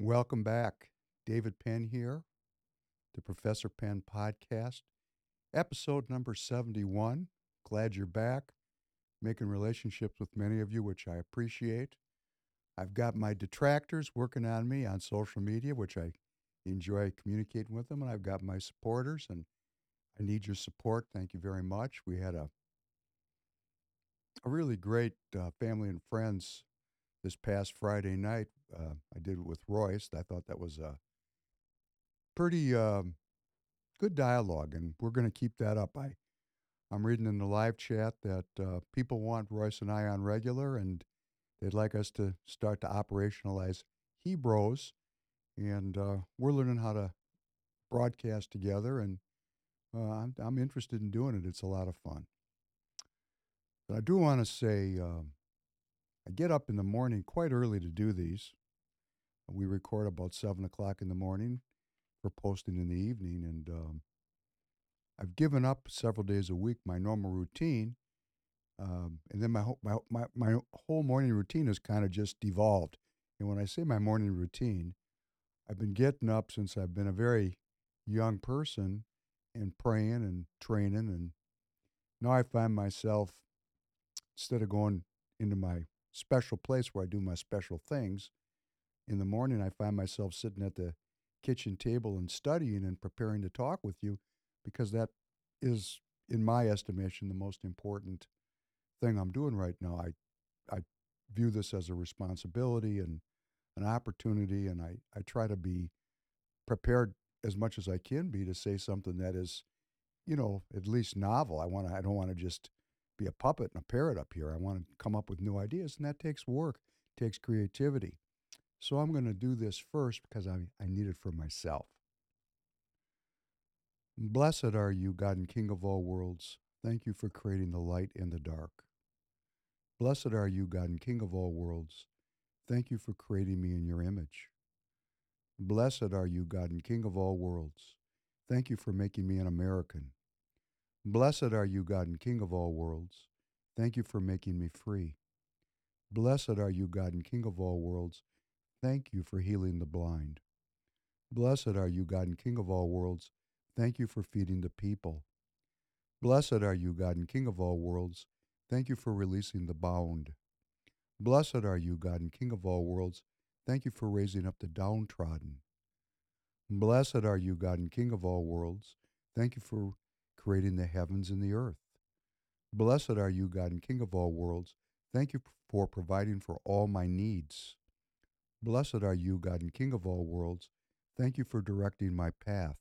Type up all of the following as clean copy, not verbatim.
Welcome back. David Penn here, the Professor Penn Podcast, episode number 71. Glad you're back, making relationships with many of you, which I appreciate. I've got my detractors working on me on social media, which I enjoy communicating with them, and I've got my supporters, and I need your support. Thank you very much. We had a really great family and friends this past Friday night. I did it with Royce. I thought that was a pretty good dialogue, and we're going to keep that up. I'm reading in the live chat that people want Royce and I on regular, and they'd like us to start to operationalize Hebrews, and we're learning how to broadcast together, and I'm interested in doing it. It's a lot of fun. But I do want to say I get up in the morning quite early to do these. We record about 7 o'clock in the morning for posting in the evening, and I've given up several days a week my normal routine, and then my whole morning routine has kind of just devolved. And when I say my morning routine, I've been getting up since I've been a very young person and praying and training, and now I find myself, instead of going into my special place where I do my special things, in the morning I find myself sitting at the kitchen table and studying and preparing to talk with you, because that is, in my estimation, the most important thing I'm doing right now. I view this as a responsibility and an opportunity, and I try to be prepared as much as I can be to say something that is, you know, at least novel. I don't want to just be a puppet and a parrot up here. I want to come up with new ideas, and that takes work, takes creativity. So I'm going to do this first because I need it for myself. Blessed are you, God and King of all worlds. Thank you for creating the light and the dark. Blessed are you, God and King of all worlds. Thank you for creating me in your image. Blessed are you, God and King of all worlds. Thank you for making me an American. Blessed are you, God and King of all worlds. Thank you for making me free. Blessed are you, God and King of all worlds. Thank you for healing the blind. Blessed are you, God and King of all worlds. Thank you for feeding the people. Blessed are you, God and King of all worlds. Thank you for releasing the bound. Blessed are you, God and King of all worlds. Thank you for raising up the downtrodden. Blessed are you, God and King of all worlds. Thank you for creating the heavens and the earth. Blessed are you, God and King of all worlds. Thank you for providing for all my needs. Blessed are you, God and King of all worlds. Thank you for directing my path.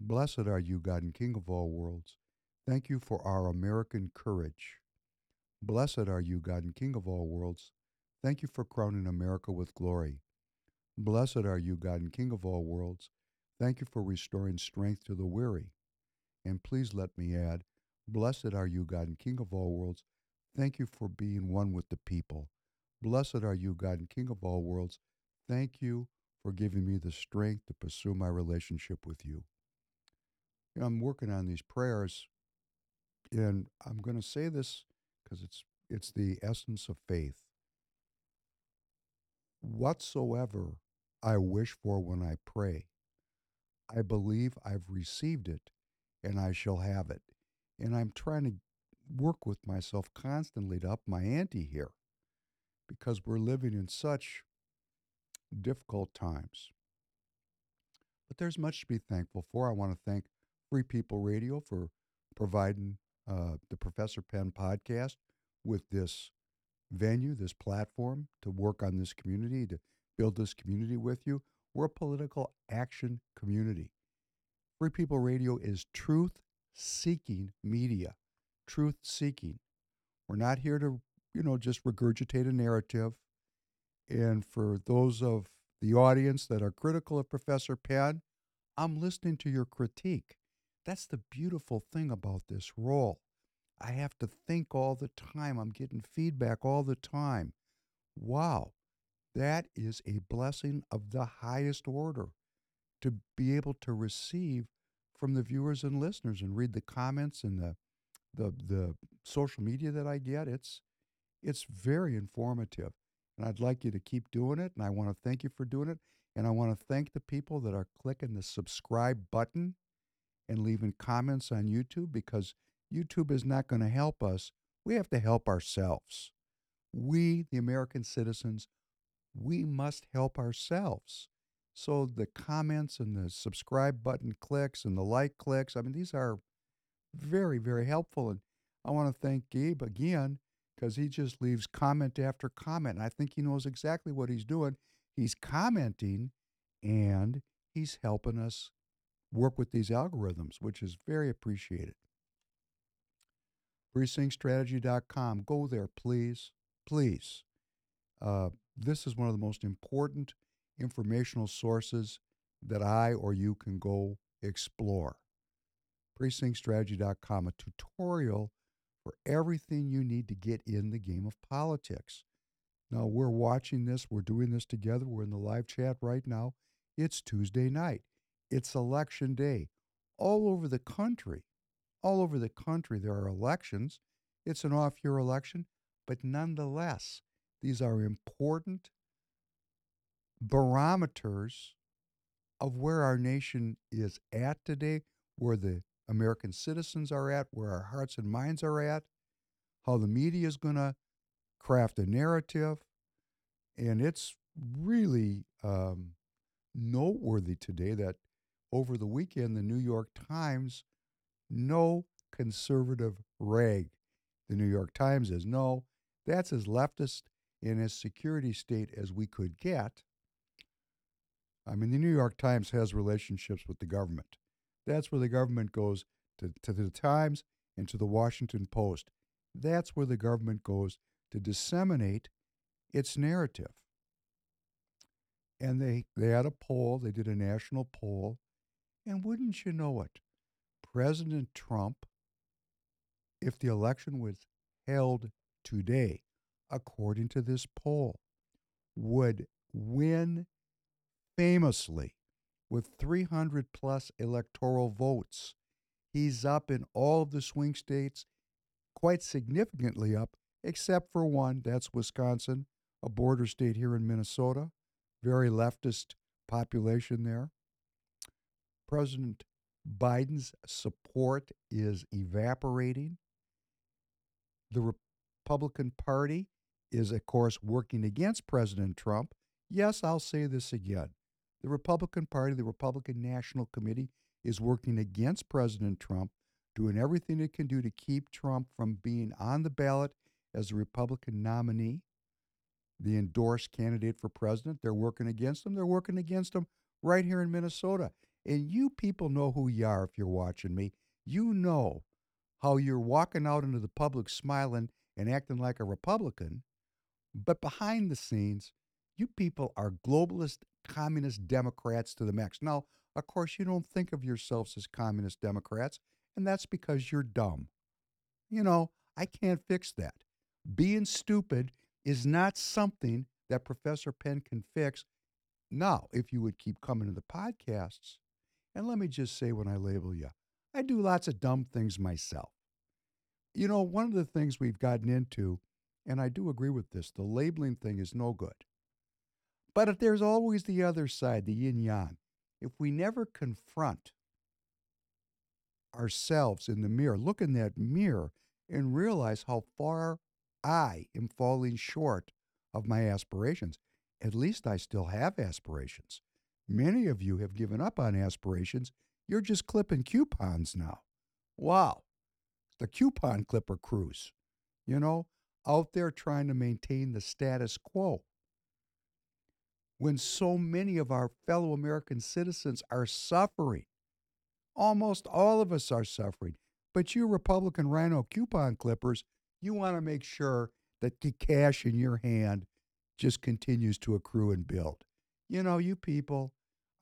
Blessed are you, God and King of all worlds. Thank you for our American courage. Blessed are you, God and King of all worlds. Thank you for crowning America with glory. Blessed are you, God and King of all worlds. Thank you for restoring strength to the weary. And please let me add, blessed are you, God and King of all worlds. Thank you for being one with the people. Blessed are you, God and King of all worlds. Thank you for giving me the strength to pursue my relationship with you. You know, I'm working on these prayers, and I'm going to say this because it's the essence of faith. Whatsoever I wish for when I pray, I believe I've received it, and I shall have it. And I'm trying to work with myself constantly to up my ante here, because we're living in such difficult times. But there's much to be thankful for. I want to thank Free People Radio for providing the Professor Penn Podcast with this venue, this platform, to work on this community, to build this community with you. We're a political action community. Free People Radio is truth-seeking media, truth-seeking. We're not here to, you know, just regurgitate a narrative. And for those of the audience that are critical of Professor Penn, I'm listening to your critique. That's the beautiful thing about this role. I have to think all the time. I'm getting feedback all the time. Wow, that is a blessing of the highest order, to be able to receive from the viewers and listeners and read the comments and the social media that I get. It's very informative. and I'd like you to keep doing it, and I want to thank you for doing it, and I want to thank the people that are clicking the subscribe button and leaving comments on YouTube, because YouTube is not going to help us. We have to help ourselves. We, the American citizens, we must help ourselves. So the comments and the subscribe button clicks and the like clicks, I mean, these are very, very helpful. And I want to thank Gabe again, because he just leaves comment after comment. And I think he knows exactly what he's doing. He's commenting and he's helping us work with these algorithms, which is very appreciated. Precinctstrategy.com. Go there, please. Please. This is one of the most important informational sources that I or you can go explore. Precinctstrategy.com, a tutorial for everything you need to get in the game of politics. Now, we're watching this. We're doing this together. We're in the live chat right now. It's Tuesday night. It's election day. All over the country, there are elections. It's an off-year election, but nonetheless, these are important barometers of where our nation is at today, where the American citizens are at, where our hearts and minds are at, how the media is going to craft a narrative. And it's really noteworthy today that over the weekend, the New York Times, no conservative rag. The New York Times is no, that's as leftist and as security state as we could get. I mean, the New York Times has relationships with the government. That's where the government goes to the Times and to the Washington Post. That's where the government goes to disseminate its narrative. And they had a poll, they did a national poll, and wouldn't you know it, President Trump, if the election was held today, according to this poll, would win famously with 300 plus electoral votes. He's up in all of the swing states, quite significantly up, except for one, that's Wisconsin, a border state here in Minnesota, very leftist population there. President Biden's support is evaporating. The Republican Party is, of course, working against President Trump. Yes, I'll say this again. The Republican Party, the Republican National Committee, is working against President Trump, doing everything it can do to keep Trump from being on the ballot as a Republican nominee, the endorsed candidate for president. They're working against him. They're working against him right here in Minnesota. And you people know who you are if you're watching me. You know how you're walking out into the public smiling and acting like a Republican. But behind the scenes, you people are globalist communist Democrats to the max. Now, of course, you don't think of yourselves as communist Democrats, and that's because you're dumb. You know, I can't fix that. Being stupid is not something that Professor Penn can fix. Now, if you would keep coming to the podcasts, and let me just say when I label you, I do lots of dumb things myself. You know, one of the things we've gotten into, and I do agree with this, the labeling thing is no good. But if there's always the other side, the yin yang, if we never confront ourselves in the mirror, look in that mirror and realize how far I am falling short of my aspirations, at least I still have aspirations. Many of you have given up on aspirations. You're just clipping coupons now. Wow. The coupon clipper cruise, you know, out there trying to maintain the status quo, when so many of our fellow American citizens are suffering. Almost all of us are suffering. But you Republican rhino coupon clippers, you want to make sure that the cash in your hand just continues to accrue and build. You know, you people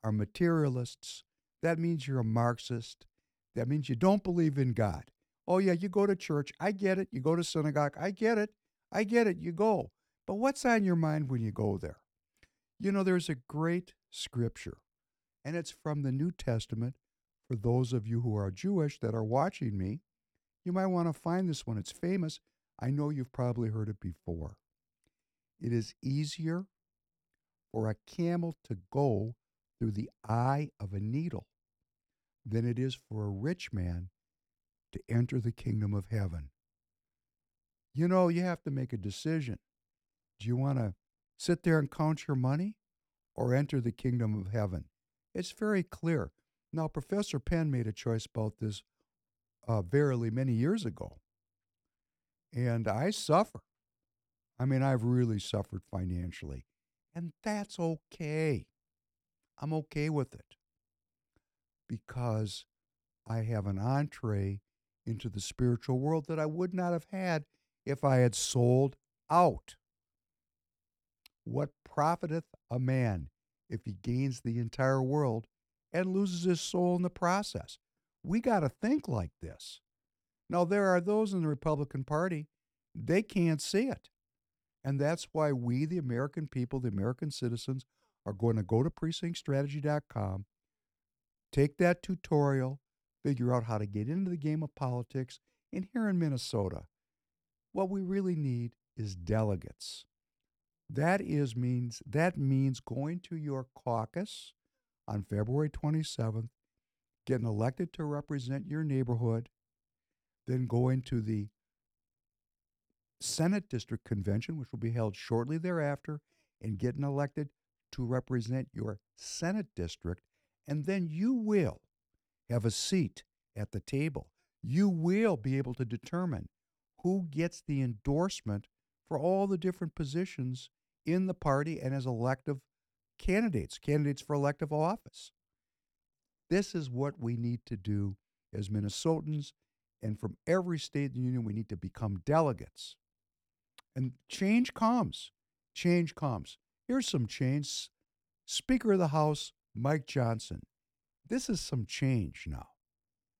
are materialists. That means you're a Marxist. That means you don't believe in God. Oh, yeah, you go to church. I get it. You go to synagogue. I get it. I get it. You go. But what's on your mind when you go there? You know, there's a great scripture, and it's from the New Testament. For those of you who are Jewish that are watching me, you might want to find this one. It's famous. I know you've probably heard it before. It is easier for a camel to go through the eye of a needle than it is for a rich man to enter the kingdom of heaven. You know, you have to make a decision. Do you want to sit there and count your money or enter the kingdom of heaven? It's very clear. Now, Professor Penn made a choice about this verily many years ago. And I suffer. I mean, I've really suffered financially. And that's okay. I'm okay with it. Because I have an entree into the spiritual world that I would not have had if I had sold out. What profiteth a man if he gains the entire world and loses his soul in the process? We got to think like this. Now, there are those in the Republican Party, they can't see it. And that's why we, the American people, the American citizens, are going to go to Precinctstrategy.com, take that tutorial, figure out how to get into the game of politics. And here in Minnesota, what we really need is delegates. That means going to your caucus on February 27th, getting elected to represent your neighborhood, then going to the Senate District Convention, which will be held shortly thereafter, and getting elected to represent your Senate district, and then you will have a seat at the table. You will be able to determine who gets the endorsement for all the different positions in the party and as elective candidates for elective office. This is what we need to do as Minnesotans, and from every state in the union, we need to become delegates. And change comes. Change comes. Here's some change. Speaker of the House, Mike Johnson. This is some change now.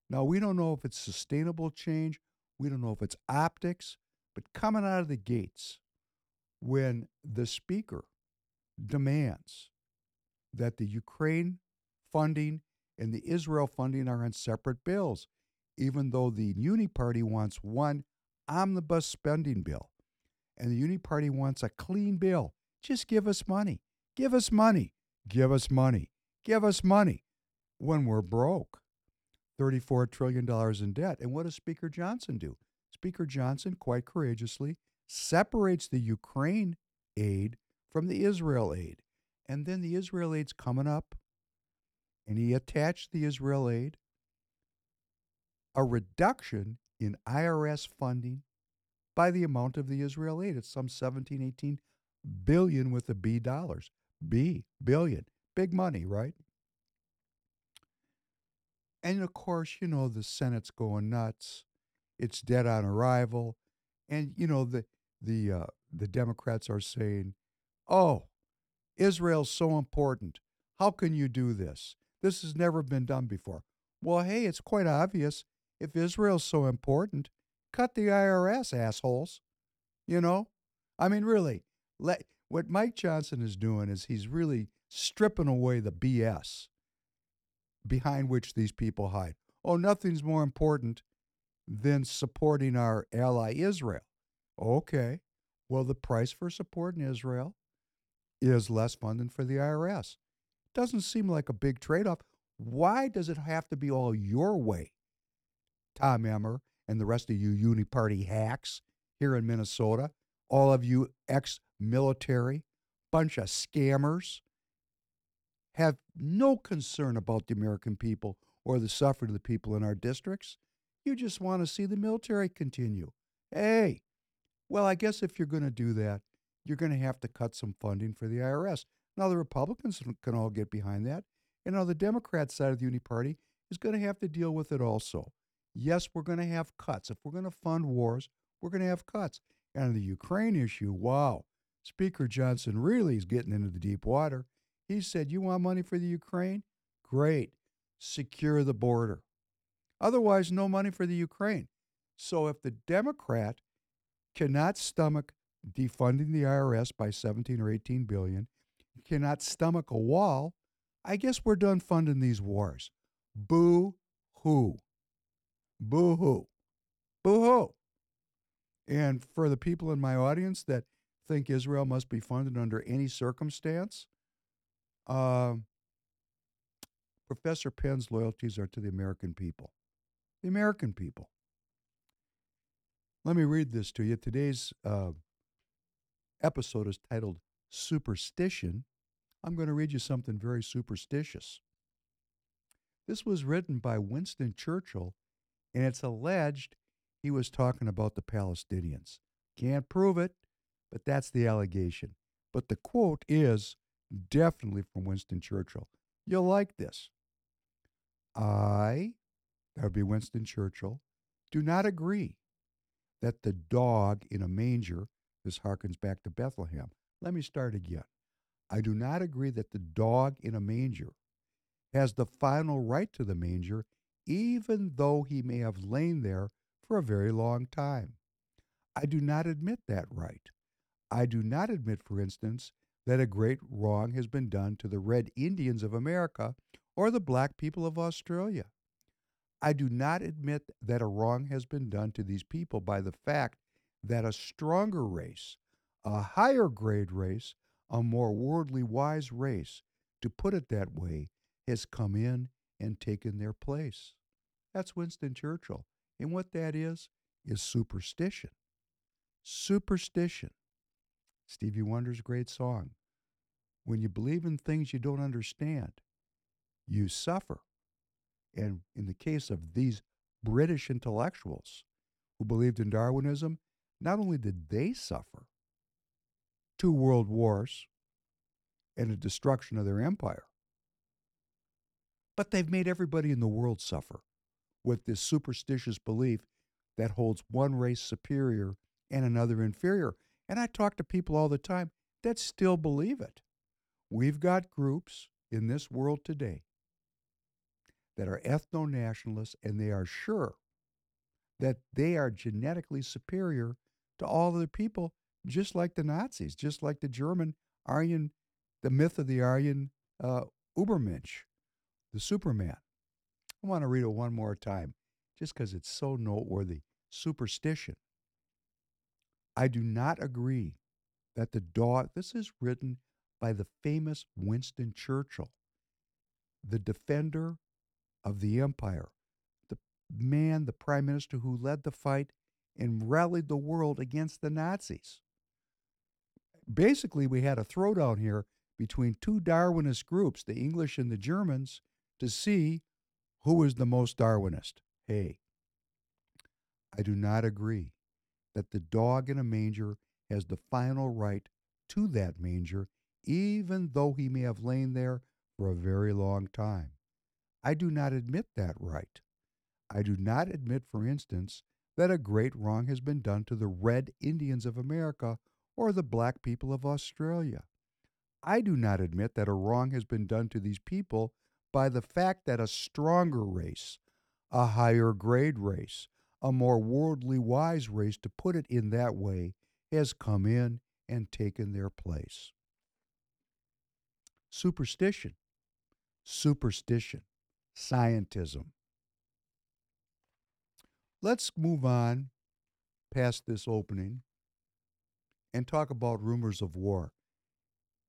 Now, we don't know if it's sustainable change. We don't know if it's optics. But coming out of the gates, when the speaker demands that the Ukraine funding and the Israel funding are on separate bills, even though the Uni Party wants one omnibus spending bill, and the Uni Party wants a clean bill. Just give us money. Give us money. Give us money. Give us money. When we're broke, $34 trillion in debt. And what does Speaker Johnson do? Speaker Johnson, quite courageously, separates the Ukraine aid from the Israel aid. And then the Israel aid's coming up, and he attached the Israel aid, a reduction in IRS funding by the amount of the Israel aid. It's some 17, 18 billion with a B dollars. B, billion. Big money, right? And, of course, you know, the Senate's going nuts. It's dead on arrival. And, you know, the Democrats are saying, oh, Israel's so important. How can you do this? This has never been done before. Well, hey, it's quite obvious. If Israel's so important, cut the IRS, assholes. You know? I mean, really, what Mike Johnson is doing is he's really stripping away the BS behind which these people hide. Oh, nothing's more important than supporting our ally Israel. Okay. Well, the price for supporting Israel is less funding for the IRS. Doesn't seem like a big trade-off. Why does it have to be all your way, Tom Emmer and the rest of you Uni-Party hacks here in Minnesota, all of you ex-military, bunch of scammers, have no concern about the American people or the suffering of the people in our districts? You just want to see the military continue. Hey, well, I guess if you're going to do that, you're going to have to cut some funding for the IRS. Now, the Republicans can all get behind that. And now the Democrat side of the Uni Party is going to have to deal with it also. Yes, we're going to have cuts. If we're going to fund wars, we're going to have cuts. And on the Ukraine issue, wow, Speaker Johnson really is getting into the deep water. He said, you want money for the Ukraine? Great. Secure the border. Otherwise, no money for the Ukraine. So if the Democrat cannot stomach defunding the IRS by 17 or 18 billion, cannot stomach a wall, I guess we're done funding these wars. Boo-hoo. Boo-hoo. Boo-hoo. And for the people in my audience that think Israel must be funded under any circumstance. Professor Penn's loyalties are to the American people. The American people. Let me read this to you. Today's episode is titled Superstition. I'm going to read you something very superstitious. This was written by Winston Churchill, and it's alleged he was talking about the Palestinians. Can't prove it, but that's the allegation. But the quote is definitely from Winston Churchill. You'll like this. I, that would be Winston Churchill, do not agree that the dog in a manger, this harkens back to Bethlehem. Let me start again. I do not agree that the dog in a manger has the final right to the manger, even though he may have lain there for a very long time. I do not admit that right. I do not admit, for instance, that a great wrong has been done to the Red Indians of America or the black people of Australia. I do not admit that a wrong has been done to these people by the fact that a stronger race, a higher grade race, a more worldly wise race, to put it that way, has come in and taken their place. That's Winston Churchill. And what that is superstition. Superstition. Stevie Wonder's great song. When you believe in things you don't understand, you suffer. And in the case of these British intellectuals who believed in Darwinism, not only did they suffer 2 world wars and the destruction of their empire, but they've made everybody in the world suffer with this superstitious belief that holds one race superior and another inferior. And I talk to people all the time that still believe it. We've got groups in this world today that are ethno-nationalists, and they are sure that they are genetically superior to all other people, just like the Nazis, just like the German Aryan, the myth of the Aryan Übermensch, the Superman. I want to read it one more time, just because it's so noteworthy. Superstition. I do not agree that the dog, this is written by the famous Winston Churchill, the defender of the empire, the man, the prime minister who led the fight and rallied the world against the Nazis. Basically, we had a throwdown here between 2 Darwinist groups, the English and the Germans, to see who was the most Darwinist. Hey, I do not agree that the dog in a manger has the final right to that manger, even though he may have lain there for a very long time. I do not admit that right. I do not admit, for instance, that a great wrong has been done to the Red Indians of America or the black people of Australia. I do not admit that a wrong has been done to these people by the fact that a stronger race, a higher grade race, a more worldly wise race, to put it in that way, has come in and taken their place. Superstition. Superstition. Scientism. Let's move on past this opening and talk about rumors of war.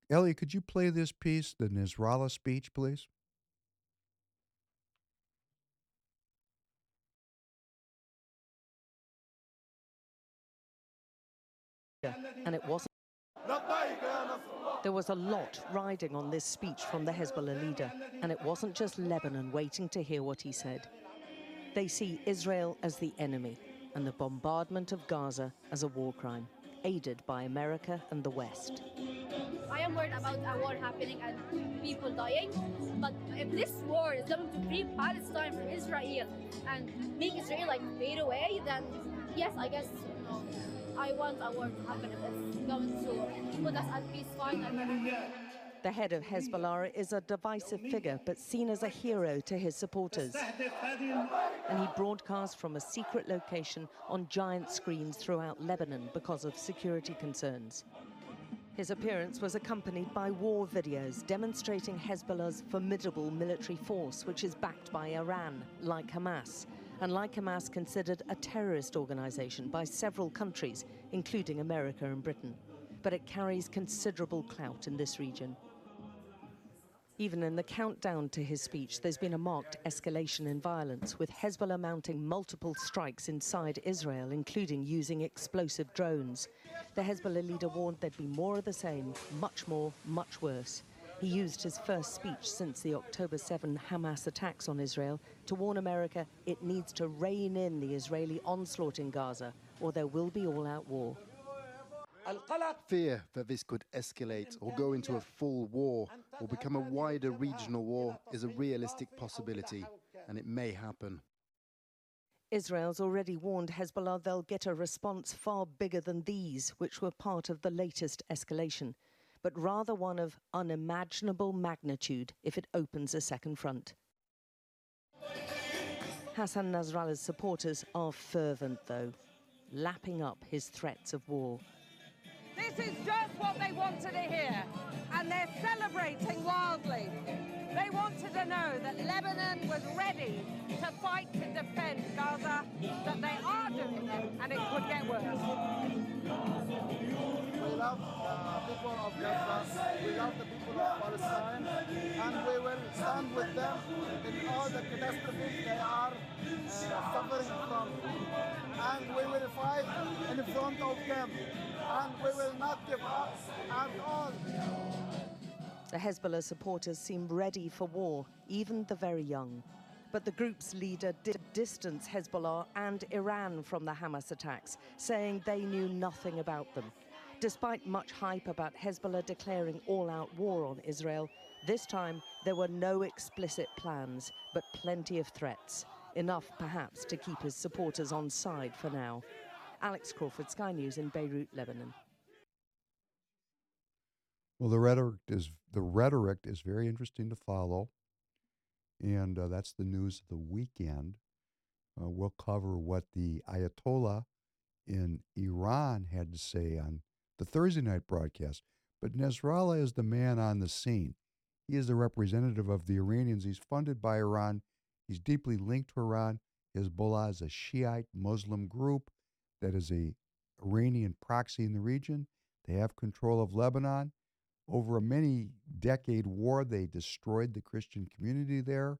Ellie, could you play this piece, the Nasrallah speech, please? And it wasn't. There was a lot riding on this speech from the Hezbollah leader, and it wasn't just Lebanon waiting to hear what he said. They see Israel as the enemy and the bombardment of Gaza as a war crime, aided by America and the West. I am worried about a war happening and people dying, but if this war is going to free Palestine from Israel and make Israel like fade away, then yes, I guess, you know, I want a war to happen if it's going to put us at peace finally. The head of Hezbollah is a divisive figure, but seen as a hero to his supporters. And he broadcasts from a secret location on giant screens throughout Lebanon because of security concerns. His appearance was accompanied by war videos demonstrating Hezbollah's formidable military force, which is backed by Iran, like Hamas. And like Hamas, considered a terrorist organization by several countries, including America and Britain. but it carries considerable clout in this region. Even in the countdown to his speech, there's been a marked escalation in violence, with Hezbollah mounting multiple strikes inside Israel, including using explosive drones. The Hezbollah leader warned there'd be more of the same, much more, much worse. He used his first speech since the October 7 Hamas attacks on Israel to warn America it needs to rein in the Israeli onslaught in Gaza, or there will be all-out war. Fear that this could escalate or go into a full war or become a wider regional war is a realistic possibility, and it may happen. Israel's already warned Hezbollah they'll get a response far bigger than these, which were part of the latest escalation, but rather one of unimaginable magnitude if it opens a second front. Hassan Nasrallah's supporters are fervent, though, lapping up his threats of war. This is just what they wanted to hear, and they're celebrating wildly. They wanted to know that Lebanon was ready to fight to defend Gaza, that they are doing it, and it could get worse. We love the people of Gaza, we love the people of Palestine, and we will stand with them in all the catastrophes they are suffering from. And we will fight in front of them, and we will not give up at all. The Hezbollah supporters seem ready for war, even the very young. But the group's leader did distance Hezbollah and Iran from the Hamas attacks, saying they knew nothing about them. Despite much hype about Hezbollah declaring all-out war on Israel, this time there were no explicit plans, but plenty of threats. Enough, perhaps, to keep his supporters on side for now. Alex Crawford, Sky News in Beirut, Lebanon. Well, the rhetoric is very interesting to follow, and that's the news of the weekend. We'll cover what the Ayatollah in Iran had to say on the Thursday night broadcast. But Nasrallah is the man on the scene. He is the representative of the Iranians. He's funded by Iran. He's deeply linked to Iran. Hezbollah is a Shiite Muslim group that is an Iranian proxy in the region. They have control of Lebanon. Over a many-decade war, they destroyed the Christian community there,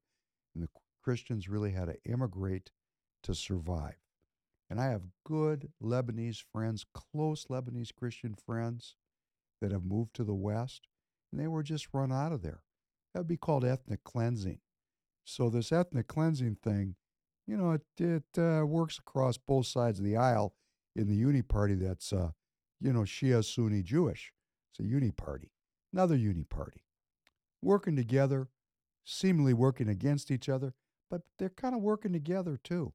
and the Christians really had to immigrate to survive. And I have good Lebanese friends, close Lebanese Christian friends that have moved to the West, and they were just run out of there. That would be called ethnic cleansing. So this ethnic cleansing thing, you know, it works across both sides of the aisle in the Uni Party that's, Shia, Sunni, Jewish. It's a Uni Party, another Uni Party. Working together, seemingly working against each other, but they're kind of working together too.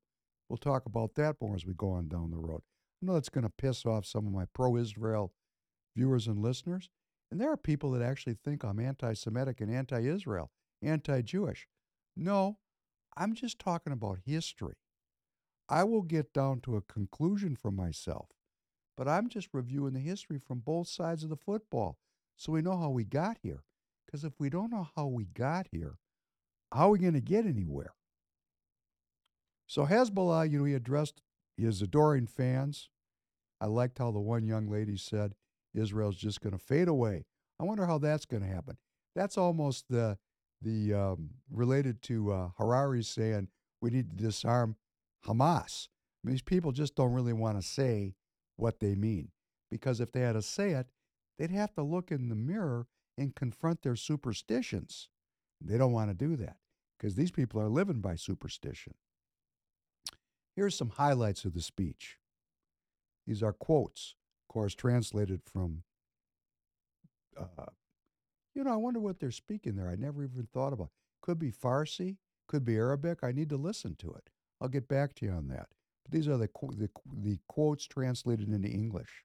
We'll talk about that more as we go on down the road. I know that's going to piss off some of my pro-Israel viewers and listeners, and there are people that actually think I'm anti-Semitic and anti-Israel, anti-Jewish. No. I'm just talking about history. I will get down to a conclusion for myself, but I'm just reviewing the history from both sides of the football so we know how we got here. Because if we don't know how we got here, how are we going to get anywhere? So Hezbollah, he addressed his adoring fans. I liked how the one young lady said, Israel's just going to fade away. I wonder how that's going to happen. That's almost the related to Harari saying we need to disarm Hamas. These people just don't really want to say what they mean, because if they had to say it, they'd have to look in the mirror and confront their superstitions. They don't want to do that because these people are living by superstition. Here's some highlights of the speech. These are quotes, of course, translated from I wonder what they're speaking there. I never even thought about it. Could be Farsi, could be Arabic. I need to listen to it. I'll get back to you on that. But these are the quotes translated into English.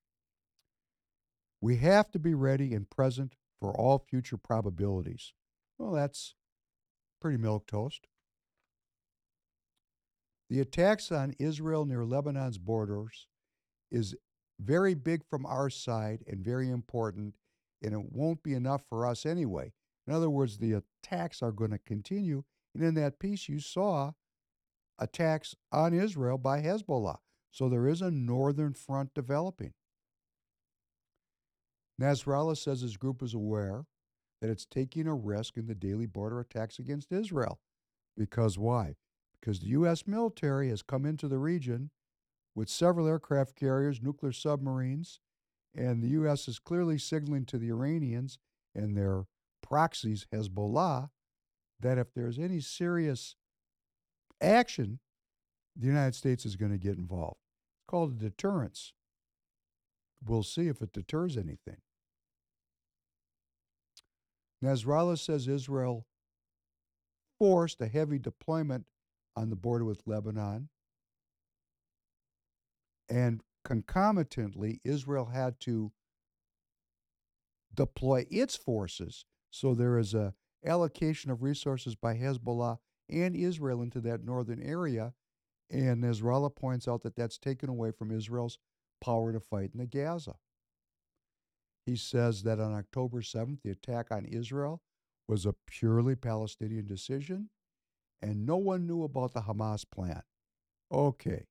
We have to be ready and present for all future probabilities. Well, that's pretty milquetoast. The attacks on Israel near Lebanon's borders is very big from our side and very important, and it won't be enough for us anyway. In other words, the attacks are going to continue. And in that piece, you saw attacks on Israel by Hezbollah. So there is a northern front developing. Nasrallah says his group is aware that it's taking a risk in the daily border attacks against Israel. Because why? Because the U.S. military has come into the region with several aircraft carriers, nuclear submarines, and the U.S. is clearly signaling to the Iranians and their proxies, Hezbollah, that if there's any serious action, the United States is going to get involved. It's called a deterrence. We'll see if it deters anything. Nasrallah says Israel forced a heavy deployment on the border with Lebanon, and concomitantly, Israel had to deploy its forces. So there is an allocation of resources by Hezbollah and Israel into that northern area, and Nasrallah points out that that's taken away from Israel's power to fight in the Gaza. He says that on October 7th, the attack on Israel was a purely Palestinian decision, and no one knew about the Hamas plan. Okay,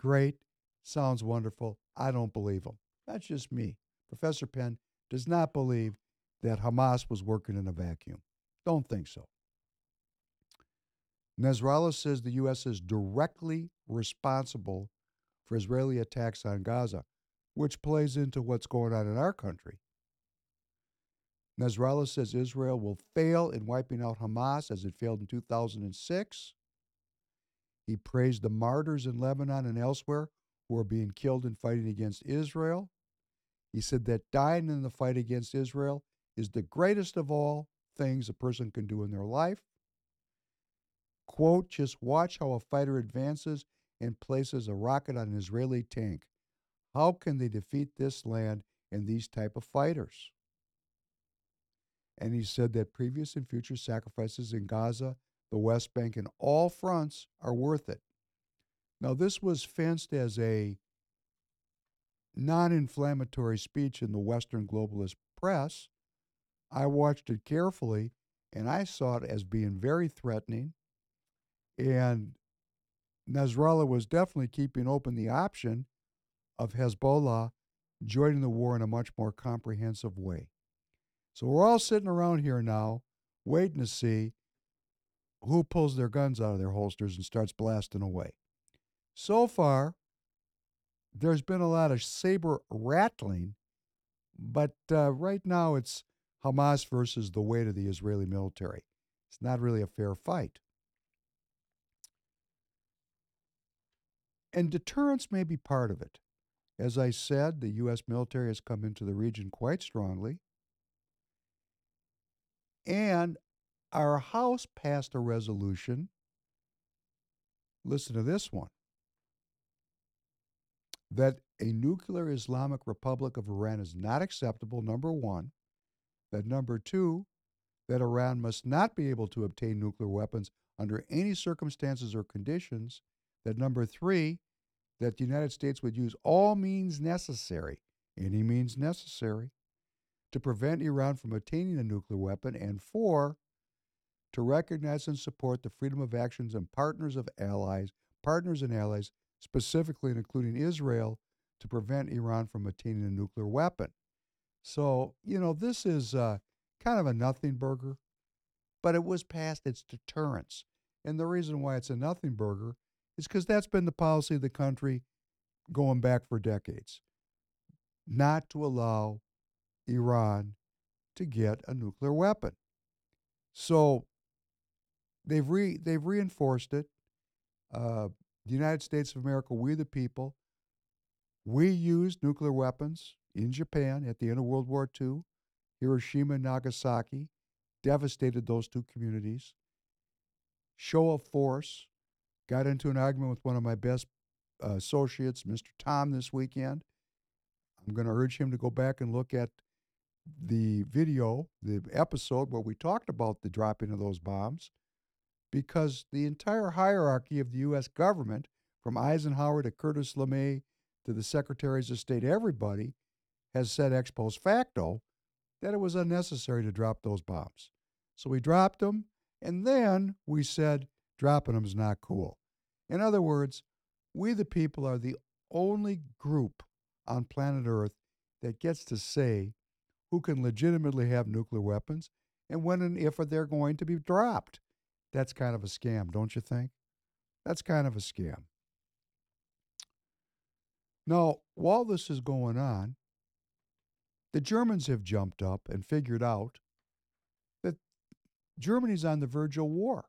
great, sounds wonderful. I don't believe him. That's just me. Professor Penn does not believe that Hamas was working in a vacuum. Don't think so. Nasrallah says the U.S. is directly responsible for Israeli attacks on Gaza, which plays into what's going on in our country. Nasrallah says Israel will fail in wiping out Hamas as it failed in 2006. He praised the martyrs in Lebanon and elsewhere who are being killed in fighting against Israel. He said that dying in the fight against Israel is the greatest of all things a person can do in their life. Quote, just watch how a fighter advances and places a rocket on an Israeli tank. How can they defeat this land and these type of fighters? And he said that previous and future sacrifices in Gaza, the West Bank, and all fronts are worth it. Now, this was fenced as a non-inflammatory speech in the Western globalist press. I watched it carefully, and I saw it as being very threatening. And Nasrallah was definitely keeping open the option of Hezbollah joining the war in a much more comprehensive way. So we're all sitting around here now waiting to see who pulls their guns out of their holsters and starts blasting away. So far, there's been a lot of saber rattling, but right now it's Hamas versus the weight of the Israeli military. It's not really a fair fight. And deterrence may be part of it. As I said, the U.S. military has come into the region quite strongly. And our House passed a resolution. Listen to this one. That a nuclear Islamic Republic of Iran is not acceptable, number one. That number two, that Iran must not be able to obtain nuclear weapons under any circumstances or conditions. That number three, that the United States would use all means necessary, any means necessary, to prevent Iran from attaining a nuclear weapon, and four, to recognize and support the freedom of actions and partners and allies, specifically and including Israel, to prevent Iran from attaining a nuclear weapon. So, this is kind of a nothing burger, but it was past its deterrence. And the reason why it's a nothing burger is because that's been the policy of the country going back for decades, not to allow Iran to get a nuclear weapon. So they've reinforced it. The United States of America, we the people, we used nuclear weapons in Japan at the end of World War II. Hiroshima and Nagasaki devastated those two communities. Show of force. Got into an argument with one of my best associates, Mr. Tom, this weekend. I'm going to urge him to go back and look at the video, the episode where we talked about the dropping of those bombs, because the entire hierarchy of the U.S. government, from Eisenhower to Curtis LeMay to the secretaries of state, everybody has said ex post facto that it was unnecessary to drop those bombs. So we dropped them, and then we said dropping them is not cool. In other words, we the people are the only group on planet Earth that gets to say who can legitimately have nuclear weapons and when and if they're going to be dropped. That's kind of a scam, don't you think? That's kind of a scam. Now, while this is going on, the Germans have jumped up and figured out that Germany's on the verge of war,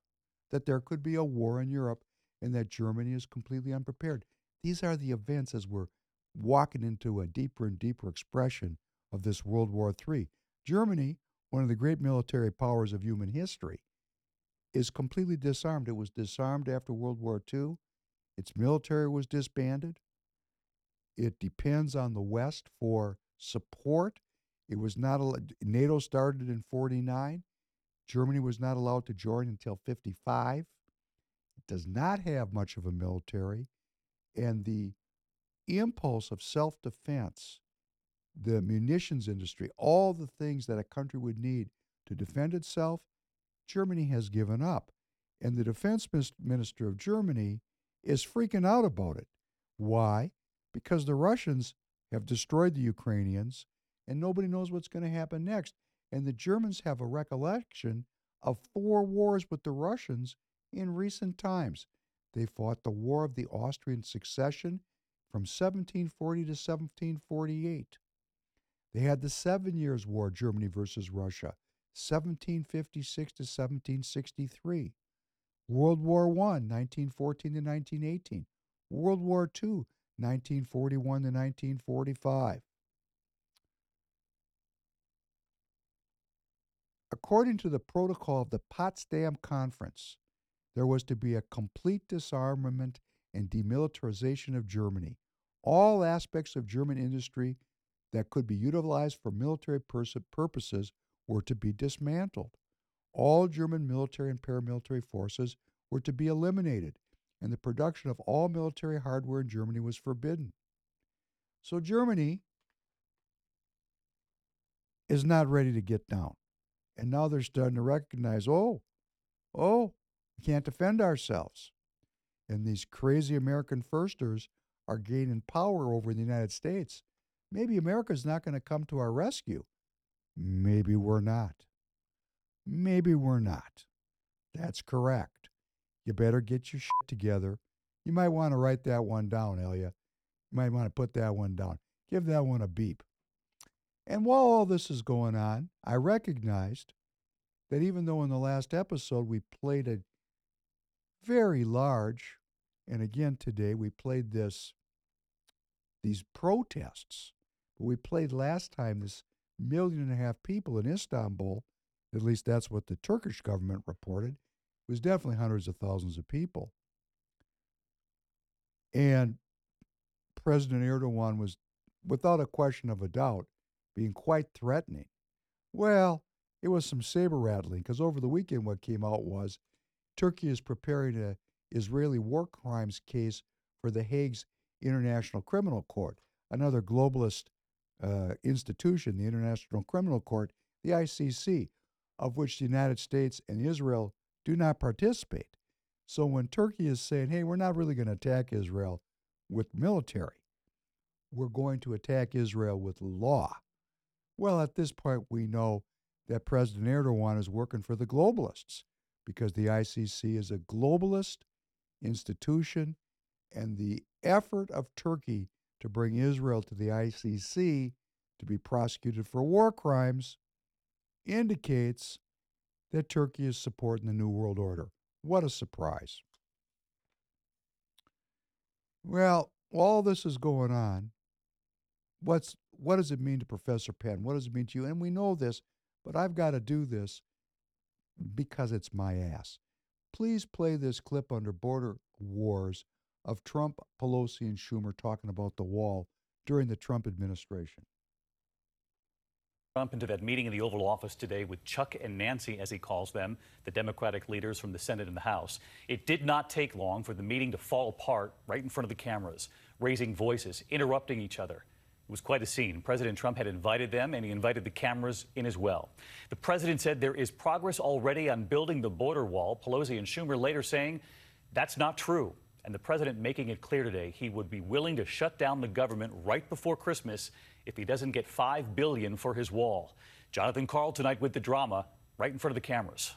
that there could be a war in Europe, and that Germany is completely unprepared. These are the events as we're walking into a deeper and deeper expression of this World War III. Germany, one of the great military powers of human history, is completely disarmed. It was disarmed after World War II. Its military was disbanded. It depends on the West for support. It was not NATO started in 1949. Germany was not allowed to join until 1955. It does not have much of a military, and the impulse of self-defense, the munitions industry, all the things that a country would need to defend itself, Germany has given up, and the defense minister of Germany is freaking out about it. Why? Because the Russians have destroyed the Ukrainians, and nobody knows what's going to happen next. And the Germans have a recollection of 4 wars with the Russians in recent times. They fought the War of the Austrian Succession from 1740 to 1748. They had the 7 Years' War, Germany versus Russia, 1756 to 1763. World War I, 1914 to 1918. World War II, 1941 to 1945. According to the protocol of the Potsdam Conference, there was to be a complete disarmament and demilitarization of Germany. All aspects of German industry that could be utilized for military purposes were to be dismantled. All German military and paramilitary forces were to be eliminated, and the production of all military hardware in Germany was forbidden. So Germany is not ready to get down. And now they're starting to recognize, we can't defend ourselves. And these crazy American firsters are gaining power over the United States. Maybe America's not going to come to our rescue. Maybe we're not. That's correct. You better get your shit together. You might want to write that one down, Elia. You might want to put that one down. Give that one a beep. And while all this is going on, I recognized that even though in the last episode we played a very large, and again today we played these protests, but we played last time this 1.5 million people in Istanbul, at least that's what the Turkish government reported. It was definitely hundreds of thousands of people. And President Erdogan was, without a question of a doubt, being quite threatening. Well, it was some saber-rattling, because over the weekend what came out was Turkey is preparing an Israeli war crimes case for the Hague's International Criminal Court, another globalist institution, the International Criminal Court, the ICC, of which the United States and Israel do not participate. So when Turkey is saying, hey, we're not really going to attack Israel with military, we're going to attack Israel with law. Well, at this point, we know that President Erdogan is working for the globalists because the ICC is a globalist institution, and the effort of Turkey to bring Israel to the ICC to be prosecuted for war crimes indicates that Turkey is supporting the New World Order. What a surprise. Well, all this is going on. What does it mean to Professor Penn? What does it mean to you? And we know this, but I've got to do this because it's my ass. Please play this clip under Border Wars of Trump, Pelosi, and Schumer talking about the wall during the Trump administration. Trump into that meeting in the Oval Office today with Chuck and Nancy, as he calls them, the Democratic leaders from the Senate and the House. It did not take long for the meeting to fall apart right in front of the cameras, raising voices, interrupting each other. It was quite a scene. President Trump had invited them, and he invited the cameras in as well. The president said there is progress already on building the border wall. Pelosi and Schumer later saying that's not true. and the president making it clear today he would be willing to shut down the government right before Christmas if he doesn't get $5 billion for his wall. Jonathan Karl tonight with the drama right in front of the cameras.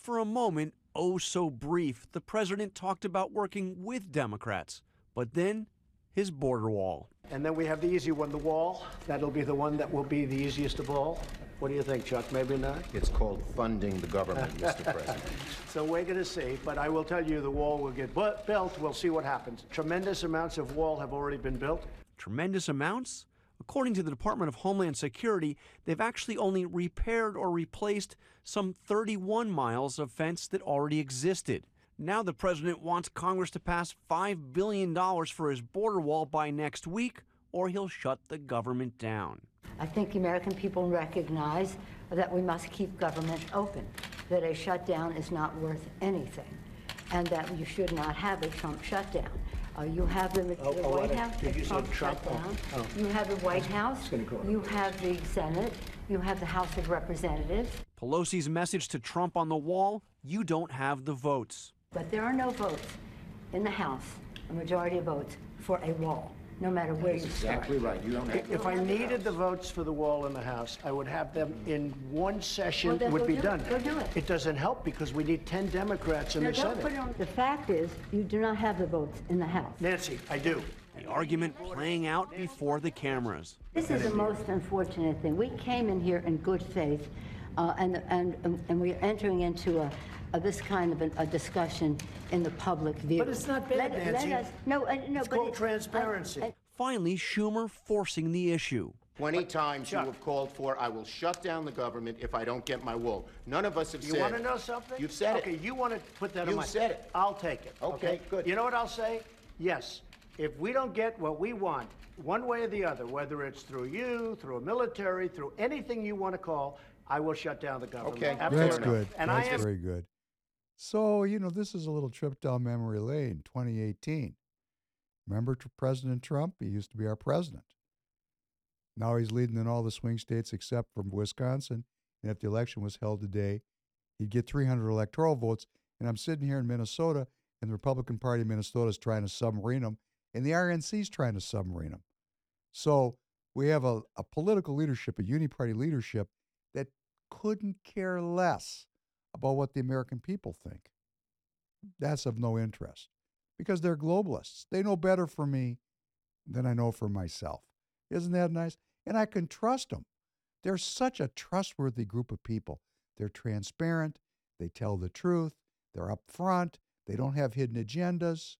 For a moment, oh so brief, the president talked about working with Democrats, but then his border wall. And then we have the easy one, the wall. That'll be the one that will be the easiest of all. What do you think, Chuck? Maybe not? It's called funding the government, Mr. President. So we're going to see, but I will tell you the wall will get built. We'll see what happens. Tremendous amounts of wall have already been built. Tremendous amounts? According to the Department of Homeland Security, they've actually only repaired or replaced some 31 miles of fence that already existed. Now the president wants Congress to pass $5 billion for his border wall by next week, or he'll shut the government down. I think the American people recognize that we must keep government open, that a shutdown is not worth anything, and that you should not have a Trump shutdown. You have the White House, the Trump shutdown. You have the White House, you have the Senate, you have the House of Representatives. Pelosi's message to Trump on the wall, you don't have the votes. But there are no votes in the House, a majority of votes, for a wall, no matter where you start. Exactly right. You don't have if I needed the votes for the wall in the House, I would have them in one session, well, would be done. Go do it. It doesn't help because we need 10 Democrats in the Senate. The fact is, you do not have the votes in the House. Nancy, I do. The argument playing out before the cameras. This is the most unfortunate thing. We came in here in good faith, and we're entering into this kind of a discussion in the public view. But it's not bad, Nancy. It's called transparency. Finally, Schumer forcing the issue. 20 times you have called for, I will shut down the government if I don't get my wall. None of us have said it. You want to know something? You've said it. Okay, you want to put that on my... You said it. I'll take it. Okay, good. You know what I'll say? Yes. If we don't get what we want, one way or the other, whether it's through you, through a military, through anything you want to call, I will shut down the government. Okay, that's good. And that's very good. So, you know, this is a little trip down memory lane, 2018. Remember President Trump? He used to be our president. Now he's leading in all the swing states except for Wisconsin. And if the election was held today, he'd get 300 electoral votes. And I'm sitting here in Minnesota, and the Republican Party of Minnesota is trying to submarine him, and the RNC is trying to submarine him. So we have a political leadership, a uniparty leadership, that couldn't care less about what the American people think. That's of no interest because they're globalists. They know better for me than I know for myself. Isn't that nice? And I can trust them. They're such a trustworthy group of people. They're transparent. They tell the truth. They're upfront. They don't have hidden agendas.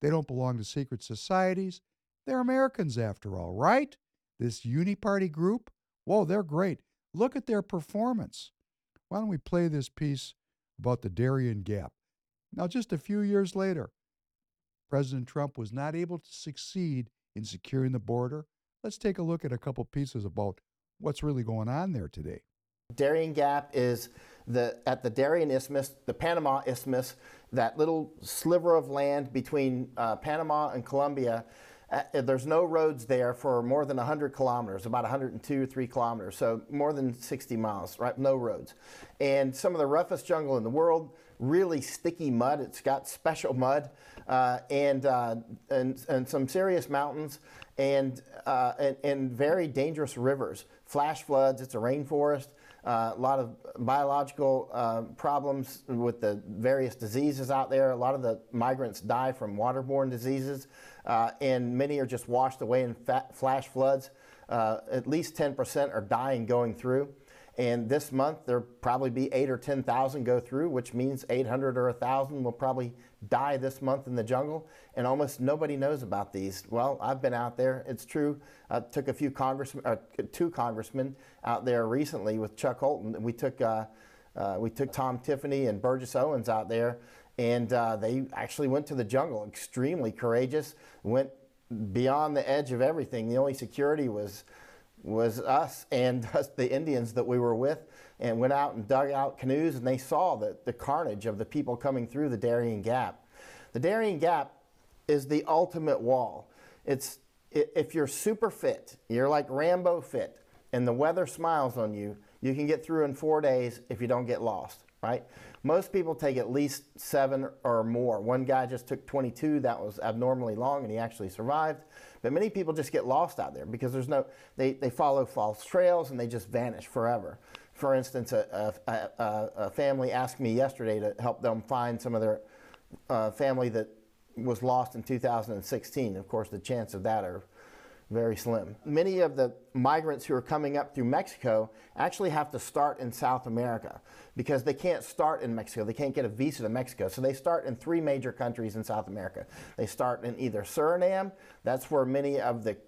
They don't belong to secret societies. They're Americans after all, right? This uniparty group, whoa, they're great. Look at their performance. Why don't we play this piece about the Darien Gap? Now, just a few years later, President Trump was not able to succeed in securing the border. Let's take a look at a couple pieces about what's really going on there today. Darien Gap is at the Darien Isthmus, the Panama Isthmus, that little sliver of land between Panama and Colombia. There's no roads there for more than 100 kilometers, about 102 or 3 kilometers, so more than 60 miles, right? No roads. And some of the roughest jungle in the world, really sticky mud. It's got special mud and some serious mountains and very dangerous rivers, flash floods. It's a rainforest. A lot of biological problems with the various diseases out there. A lot of the migrants die from waterborne diseases, and many are just washed away in flash floods. At least 10% are dying going through. And this month, there'll probably be 8,000 or 10,000 go through, which means 800 or 1,000 will probably die this month in the jungle. And almost nobody knows about these. Well, I've been out there. It's true. I took two congressmen out there recently with Chuck Holton. We took Tom Tiffany and Burgess Owens out there, and they actually went to the jungle. Extremely courageous. Went beyond the edge of everything. The only security was us and the Indians that we were with, and went out and dug out canoes, and they saw the carnage of the people coming through the Darien Gap. The Darien Gap is the ultimate wall. It's if you're super fit, you're like Rambo fit, and the weather smiles on you, you can get through in 4 days if you don't get lost. right? Most people take at least 7 or more. One guy just took 22. That was abnormally long, and he actually survived. But many people just get lost out there because there's no, they follow false trails, and they just vanish forever. For instance, a family asked me yesterday to help them find some of their family that was lost in 2016. Of course, the chance of that are very slim. Many of the migrants who are coming up through Mexico actually have to start in South America because they can't start in Mexico. They can't get a visa to Mexico. So they start in 3 major countries in South America. They start in either Suriname, that's where many of the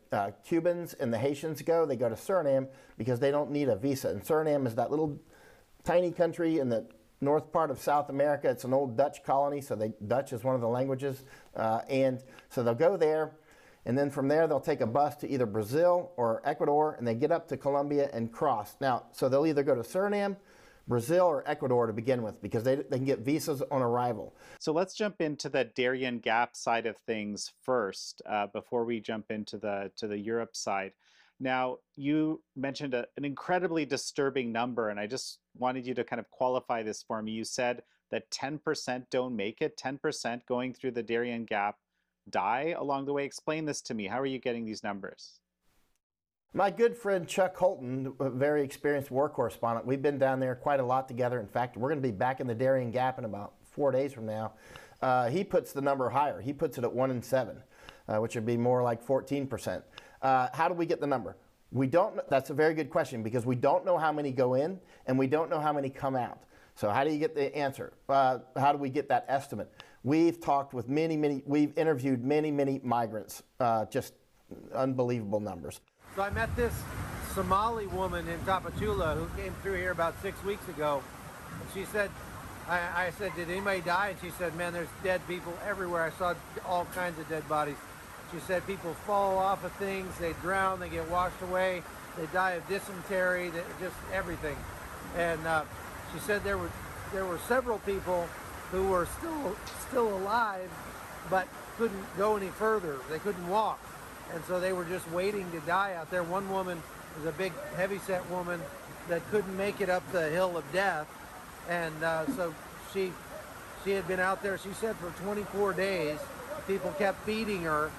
Cubans and the Haitians go. They go to Suriname because they don't need a visa. And Suriname is that little tiny country in the north part of South America. It's an old Dutch colony, so Dutch is one of the languages. And so they'll go there. And then from there, they'll take a bus to either Brazil or Ecuador, and they get up to Colombia and cross. Now, so they'll either go to Suriname, Brazil, or Ecuador to begin with, because they can get visas on arrival. So let's jump into the Darien Gap side of things first, before we jump into the Europe side. Now, you mentioned an incredibly disturbing number, and I just wanted you to kind of qualify this for me. You said that 10% don't make it, 10% going through the Darien Gap die along the way. Explain this to me. How are you getting these numbers? My good friend Chuck Holton, a very experienced war correspondent, we've been down there quite a lot together. In fact, we're going to be back in the Darien Gap in about 4 days from now. He puts the number higher. He puts it at 1 in 7, which would be more like 14%. How do we get the number? We don't know. That's a very good question, because we don't know how many go in and we don't know how many come out. So how do you get the answer? How do we get that estimate? We've talked with we've interviewed many migrants, just unbelievable numbers. So I met this Somali woman in Tapachula who came through here about 6 weeks ago. She said, I said, did anybody die? And she said, man, there's dead people everywhere. I saw all kinds of dead bodies. She said people fall off of things, they drown, they get washed away, they die of dysentery, just everything. And she said there were several people who were still alive, but couldn't go any further. They couldn't walk, and so they were just waiting to die out there. One woman was a big, heavyset woman that couldn't make it up the hill of death, and so she had been out there, she said, for 24 days. People kept feeding her,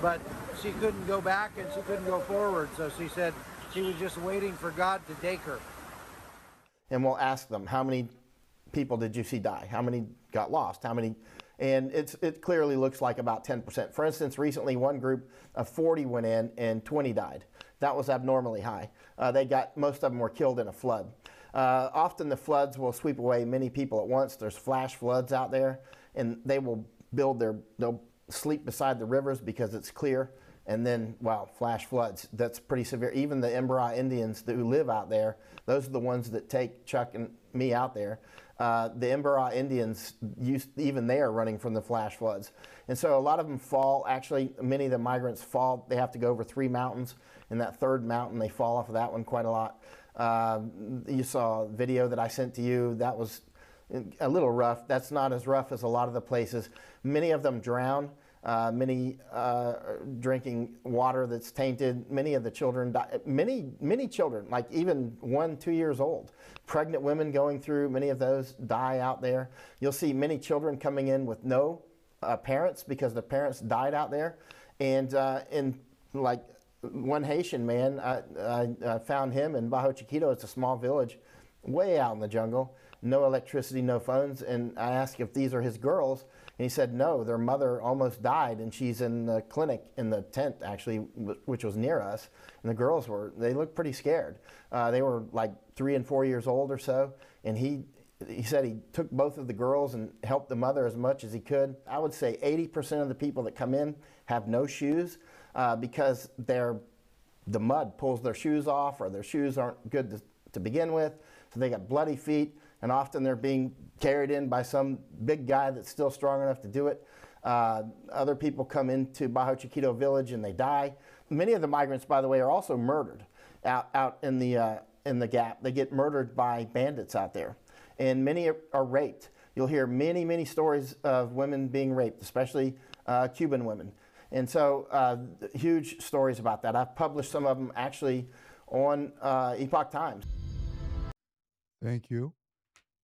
but she couldn't go back and she couldn't go forward, so she said she was just waiting for God to take her. And we'll ask them, how many people did you see die? How many got lost? How many? And it clearly looks like about 10%. For instance, recently one group of 40 went in and 20 died. That was abnormally high. Most of them were killed in a flood. Often the floods will sweep away many people at once. There's flash floods out there, and they will they'll sleep beside the rivers because it's clear. And then, wow, flash floods. That's pretty severe. Even the Embera Indians who live out there, those are the ones that take Chuck and me out there. The Embera Indians, even they are running from the flash floods. And so a lot of them fall. Actually, many of the migrants fall. They have to go over 3 mountains. And that 3rd mountain, they fall off of that one quite a lot. You saw a video that I sent to you. That was a little rough. That's not as rough as a lot of the places. Many of them drown. Many drinking water that's tainted. Many of the children die. Many children, like even 1, 2 years old. Pregnant women going through, many of those die out there. You'll see many children coming in with no parents because the parents died out there. And like one Haitian man, I found him in Bajo Chiquito. It's a small village way out in the jungle. No electricity, no phones. And I asked if these are his girls. And he said, no, their mother almost died, and she's in the clinic, in the tent, actually, which was near us. And the girls they looked pretty scared. They were like 3 and 4 years old or so. And he said he took both of the girls and helped the mother as much as he could. I would say 80% of the people that come in have no shoes because the mud pulls their shoes off, or their shoes aren't good to begin with. So they got bloody feet. And often they're being carried in by some big guy that's still strong enough to do it. Other people come into Bajo Chiquito village and they die. Many of the migrants, by the way, are also murdered out in the Gap. They get murdered by bandits out there. And many are raped. You'll hear many stories of women being raped, especially Cuban women. And so huge stories about that. I've published some of them actually on Epoch Times. Thank you.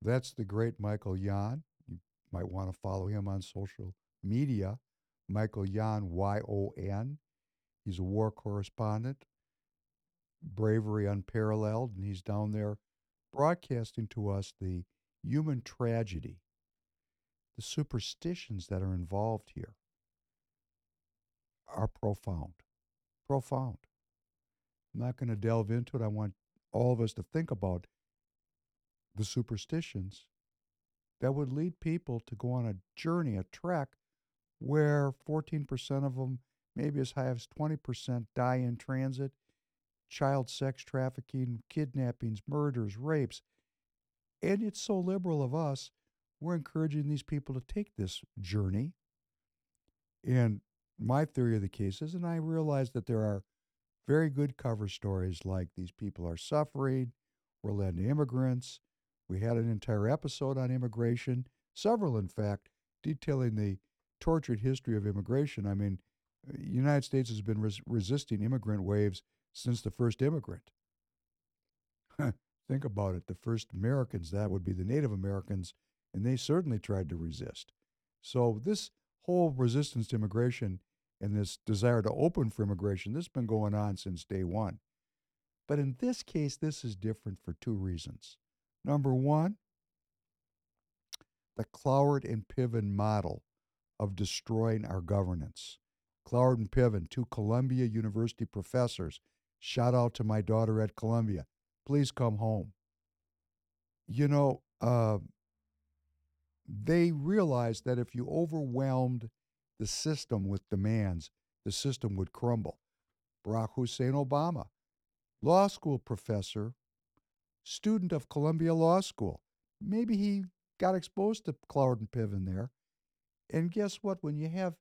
That's the great Michael Yon. You might want to follow him on social media. Michael Yon, Y-O-N. He's a war correspondent, bravery unparalleled, and he's down there broadcasting to us the human tragedy, the superstitions that are involved here are profound, profound. I'm not going to delve into it. I want all of us to think about the superstitions that would lead people to go on a journey, a trek, where 14% of them, maybe as high as 20%, die in transit. Child sex trafficking, kidnappings, murders, rapes. And it's so liberal of us, we're encouraging these people to take this journey. And my theory of the case is, and I realize that there are very good cover stories like these people are suffering, we're led to immigrants. We had an entire episode on immigration, several, in fact, detailing the tortured history of immigration. I mean, the United States has been resisting immigrant waves since the first immigrant. Think about it. The first Americans, that would be the Native Americans, and they certainly tried to resist. So this whole resistance to immigration and this desire to open for immigration, this has been going on since day one. But in this case, this is different for two reasons. Number one, the Cloward and Piven model of destroying our governance. Cloward and Piven, two Columbia University professors. Shout out to my daughter at Columbia. Please come home. You know, they realized that if you overwhelmed the system with demands, the system would crumble. Barack Hussein Obama, law school professor, student of Columbia Law School. Maybe he got exposed to Cloward and Piven there. And guess what? When you have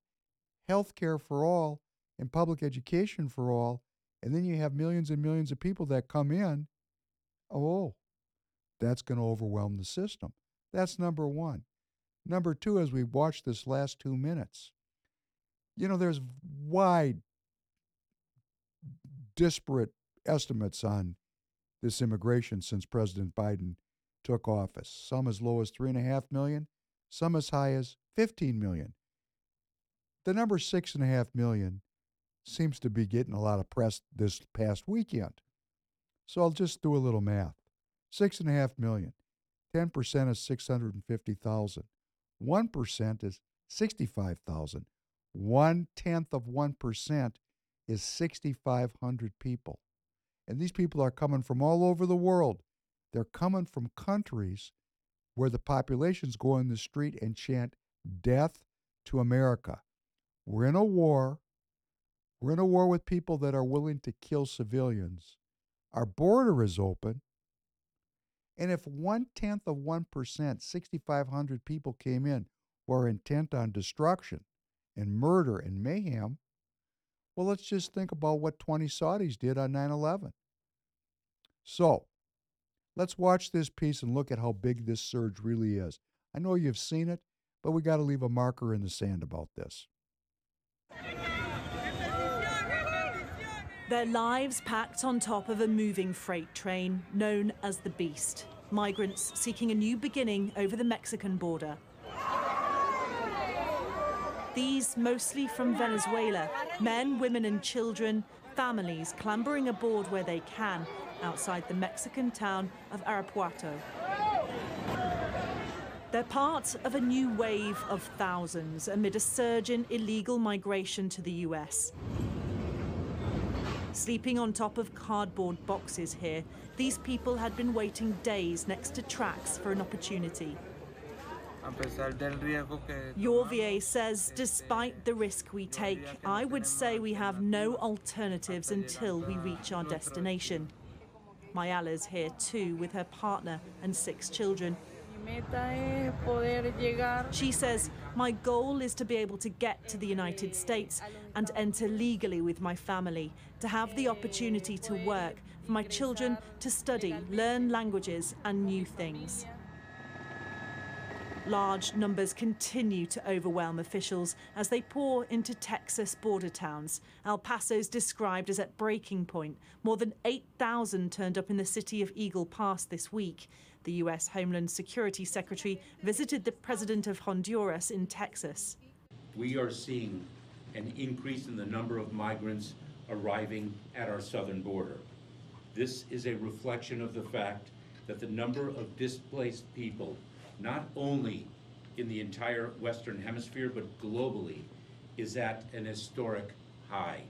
health care for all and public education for all, and then you have millions and millions of people that come in, oh, that's going to overwhelm the system. That's number one. Number two, as we watch this last 2 minutes, you know, there's wide, disparate estimates on this immigration since President Biden took office. Some as low as 3.5 million, some as high as 15 million. The number 6.5 million seems to be getting a lot of press this past weekend. So I'll just do a little math. 6.5 million. 10% is 650,000. 1% is 65,000. 0.1% is 6,500 people. And these people are coming from all over the world. They're coming from countries where the populations go in the street and chant death to America. We're in a war. We're in a war with people that are willing to kill civilians. Our border is open. And if 0.1%, 6,500 people came in who are intent on destruction and murder and mayhem, well, let's just think about what 20 Saudis did on 9/11. So let's watch this piece and look at how big this surge really is. I know you've seen it, but we got to leave a marker in the sand about this. Their lives packed on top of a moving freight train known as the Beast. Migrants seeking a new beginning over the Mexican border. These, mostly from Venezuela, men, women and children, families clambering aboard where they can outside the Mexican town of Arapuato. They're part of a new wave of thousands amid a surge in illegal migration to the US. Sleeping on top of cardboard boxes here, these people had been waiting days next to tracks for an opportunity. Your VA says, despite the risk we take, I would say we have no alternatives until we reach our destination. Mayala's here too with her partner and 6 children. She says, my goal is to be able to get to the United States and enter legally with my family, to have the opportunity to work, for my children to study, learn languages and new things. Large numbers continue to overwhelm officials as they pour into Texas border towns. El Paso's described as at breaking point. More than 8,000 turned up in the city of Eagle Pass this week. The U.S. Homeland Security Secretary visited the president of Honduras in Texas. We are seeing an increase in the number of migrants arriving at our southern border. This is a reflection of the fact that the number of displaced people, not only in the entire Western Hemisphere, but globally, is at an historic high.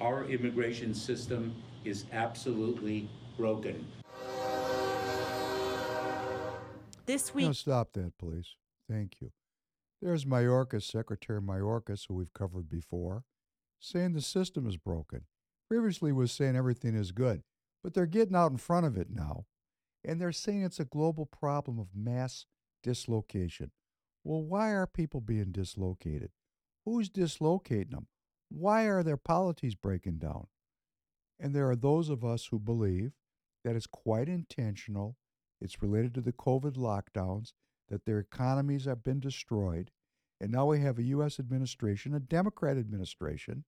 Our immigration system is absolutely broken. This week... Now stop that, please. Thank you. There's Mayorkas, Secretary Mayorkas, who we've covered before, saying the system is broken. Previously was saying everything is good, but they're getting out in front of it now. And they're saying it's a global problem of mass dislocation. Well, why are people being dislocated? Who's dislocating them? Why are their polities breaking down? And there are those of us who believe that it's quite intentional. It's related to the COVID lockdowns, that their economies have been destroyed. And now we have a U.S. administration, a Democrat administration,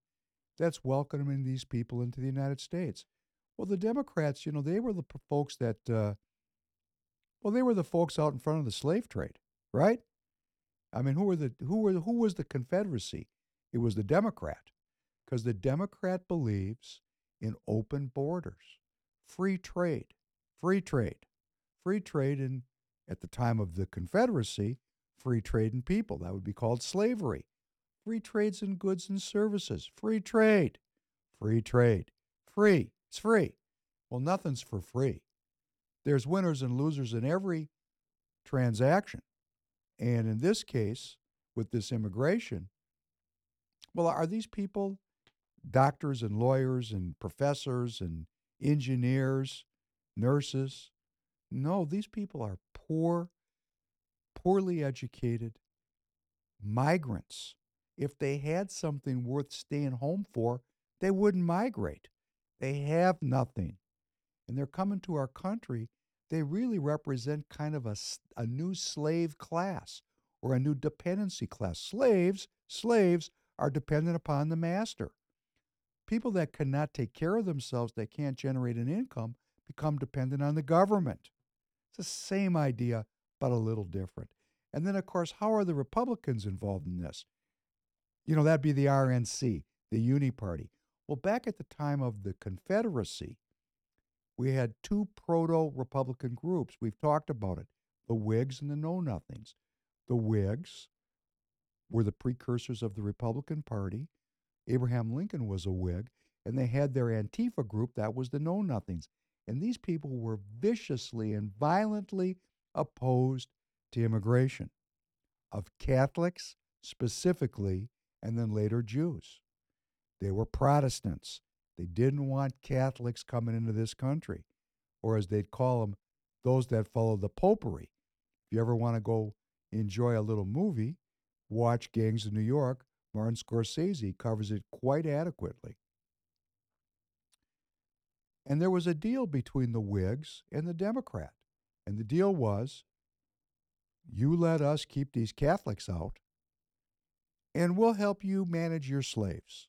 that's welcoming these people into the United States. Well, the Democrats, you know, they were the folks that... they were the folks out in front of the slave trade, right? I mean, who was the Confederacy? It was the Democrat, because the Democrat believes in open borders, free trade, and at the time of the Confederacy, free trade in people. That would be called slavery. Free trades in goods and services. Free trade. Free. It's free. Well, nothing's for free. There's winners and losers in every transaction. And in this case, with this immigration, well, are these people doctors and lawyers and professors and engineers, nurses? No, these people are poor, poorly educated migrants. If they had something worth staying home for, they wouldn't migrate. They have nothing. And they're coming to our country. They really represent kind of a new slave class or a new dependency class. Slaves are dependent upon the master. People that cannot take care of themselves, that can't generate an income, become dependent on the government. It's the same idea, but a little different. And then, of course, how are the Republicans involved in this? You know, that'd be the RNC, the Uni Party. Well, back at the time of the Confederacy, we had two proto-Republican groups. We've talked about it, the Whigs and the Know-Nothings. The Whigs were the precursors of the Republican Party. Abraham Lincoln was a Whig, and they had their Antifa group, that was the Know-Nothings. And these people were viciously and violently opposed to immigration, of Catholics specifically, and then later Jews. They were Protestants. They didn't want Catholics coming into this country, or as they'd call them, those that follow the popery. If you ever want to go enjoy a little movie, watch Gangs of New York. Martin Scorsese covers it quite adequately. And there was a deal between the Whigs and the Democrat. And the deal was, you let us keep these Catholics out, and we'll help you manage your slaves.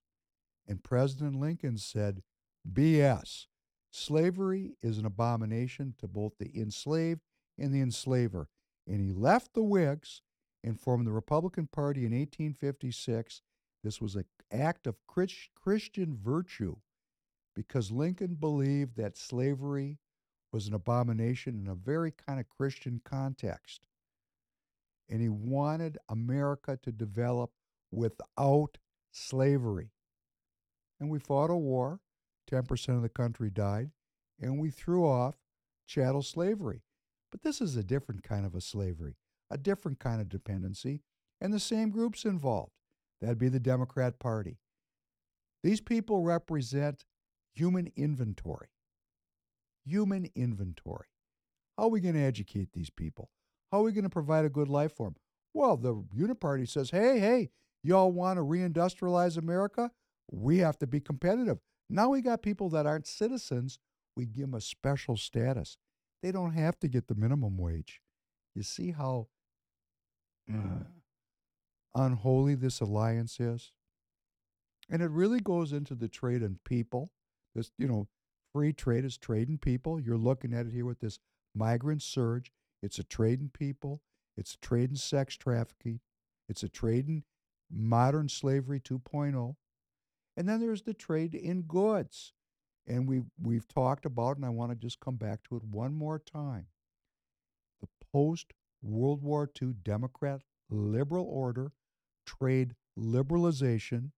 And President Lincoln said, BS. Slavery is an abomination to both the enslaved and the enslaver. And he left the Whigs and formed the Republican Party in 1856. This was an act of Christian virtue because Lincoln believed that slavery was an abomination in a very kind of Christian context. And he wanted America to develop without slavery. And we fought a war, 10% of the country died, and we threw off chattel slavery. But this is a different kind of a slavery, a different kind of dependency, and the same groups involved. That'd be the Democrat Party. These people represent human inventory. How are we going to educate these people? How are we going to provide a good life for them? Well, the Uniparty says, hey, y'all want to reindustrialize America? We have to be competitive. Now we got people that aren't citizens. We give them a special status. They don't have to get the minimum wage. You see how unholy this alliance is. And it really goes into the trade in people. This, you know, free trade is trade in people. You're looking at it here with this migrant surge. It's a trade in people. It's a trade in sex trafficking. It's a trade in modern slavery 2.0. And then there's the trade in goods. And we've talked about, and I want to just come back to it one more time, the post-World War II Democrat liberal order, trade liberalization,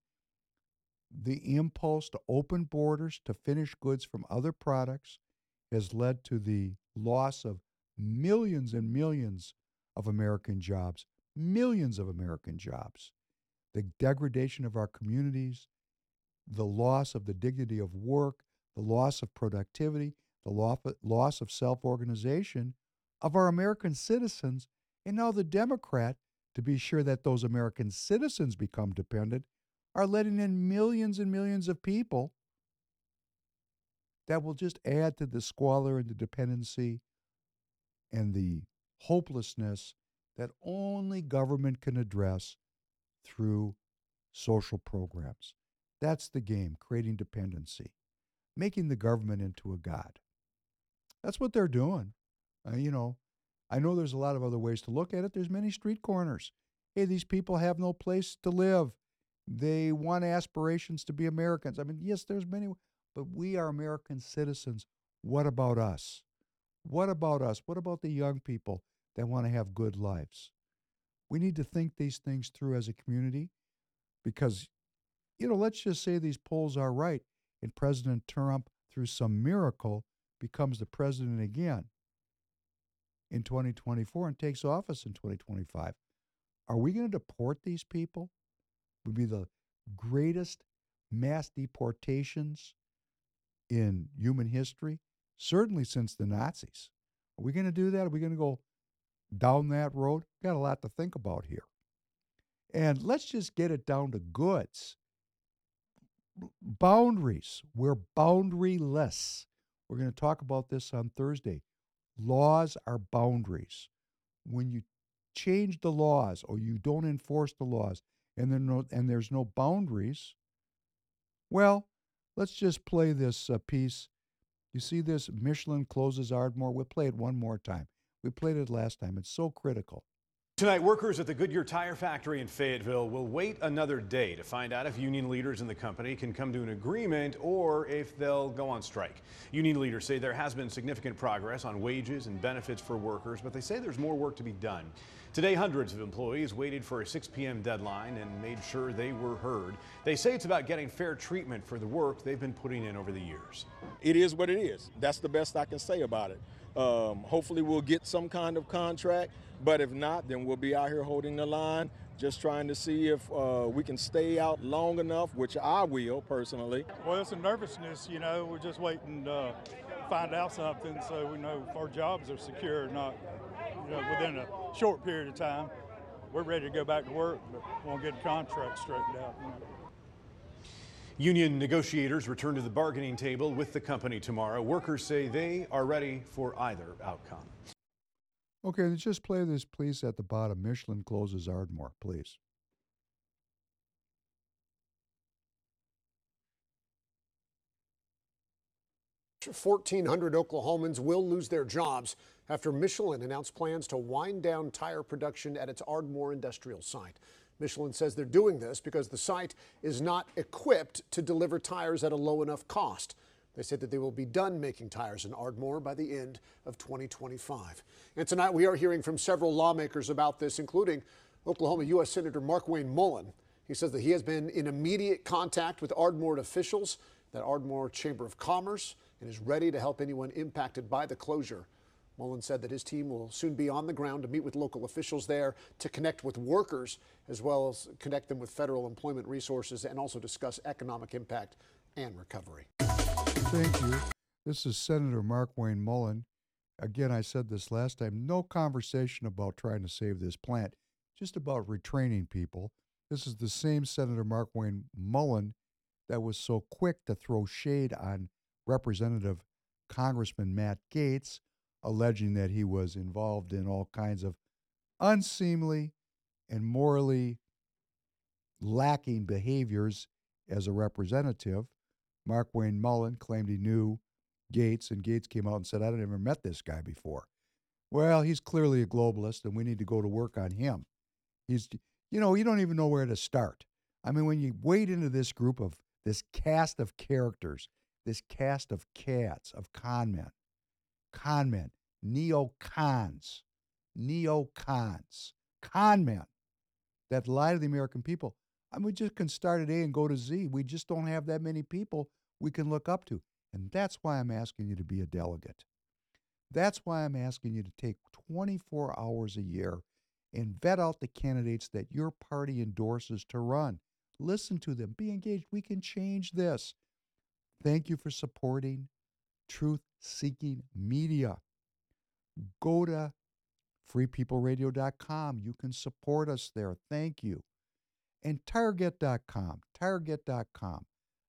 the impulse to open borders to finish goods from other products has led to the loss of millions and millions of American jobs, the degradation of our communities, the loss of the dignity of work, the loss of productivity, the loss of self-organization of our American citizens, and now the Democrat, to be sure that those American citizens become dependent, are letting in millions and millions of people that will just add to the squalor and the dependency and the hopelessness that only government can address through social programs. That's the game, creating dependency, making the government into a god. That's what they're doing. You know, I know there's a lot of other ways to look at it. There's many street corners. Hey, these people have no place to live. They want aspirations to be Americans. I mean, yes, there's many, but we are American citizens. What about us? What about us? What about the young people that want to have good lives? We need to think these things through as a community because, you know, let's just say these polls are right and President Trump, through some miracle, becomes the president again in 2024 and takes office in 2025. Are we going to deport these people? It would be the greatest mass deportations in human history, certainly since the Nazis. Are we going to do that? Are we going to go down that road? Got a lot to think about here. And let's just get it down to goods. Boundaries. We're boundaryless. We're going to talk about this on Thursday. Laws are boundaries. When you change the laws or you don't enforce the laws and there's no boundaries, well, let's just play this piece. You see this, Michelin closes Ardmore. We'll play it one more time. We played it last time. It's so critical. Tonight, workers at the Goodyear Tire Factory in Fayetteville will wait another day to find out if union leaders in the company can come to an agreement or if they'll go on strike. Union leaders say there has been significant progress on wages and benefits for workers, but they say there's more work to be done. Today, hundreds of employees waited for a 6 p.m. deadline and made sure they were heard. They say it's about getting fair treatment for the work they've been putting in over the years. It is what it is. That's the best I can say about it. Hopefully we'll get some kind of contract, but if not, then we'll be out here holding the line, just trying to see if we can stay out long enough, which I will personally. Well, it's some nervousness, you know, we're just waiting to find out something so we know if our jobs are secure or not. You know, within a short period of time, we're ready to go back to work, but won't get a contract straightened out. You know. Union negotiators return to the bargaining table with the company tomorrow. Workers say they are ready for either outcome. Okay, let's just play this piece at the bottom. Michelin closes Ardmore, please. After 1,400 Oklahomans will lose their jobs after Michelin announced plans to wind down tire production at its Ardmore industrial site. Michelin says they're doing this because the site is not equipped to deliver tires at a low enough cost. They said that they will be done making tires in Ardmore by the end of 2025. And tonight we are hearing from several lawmakers about this, including Oklahoma U.S. Senator Markwayne Mullin. He says that he has been in immediate contact with Ardmore officials, that Ardmore Chamber of Commerce, and is ready to help anyone impacted by the closure. Mullin said that his team will soon be on the ground to meet with local officials there, to connect with workers, as well as connect them with federal employment resources, and also discuss economic impact and recovery. Thank you. This is Senator Markwayne Mullin. Again, I said this last time, no conversation about trying to save this plant, just about retraining people. This is the same Senator Markwayne Mullin that was so quick to throw shade on Representative Congressman Matt Gaetz, alleging that he was involved in all kinds of unseemly and morally lacking behaviors as a representative. Markwayne Mullin claimed he knew Gates, and Gates came out and said, I don't ever met this guy before. Well, he's clearly a globalist, and we need to go to work on him. He's, you know, you don't even know where to start. I mean, when you wade into this group of this cast of characters, this cast of cats, of con men, neocons, con men that lie to the American people. I mean, we just can start at A and go to Z. We just don't have that many people we can look up to. And that's why I'm asking you to be a delegate. That's why I'm asking you to take 24 hours a year and vet out the candidates that your party endorses to run. Listen to them. Be engaged. We can change this. Thank you for supporting truth-seeking media. Go to freepeopleradio.com. You can support us there. Thank you. And Target.com,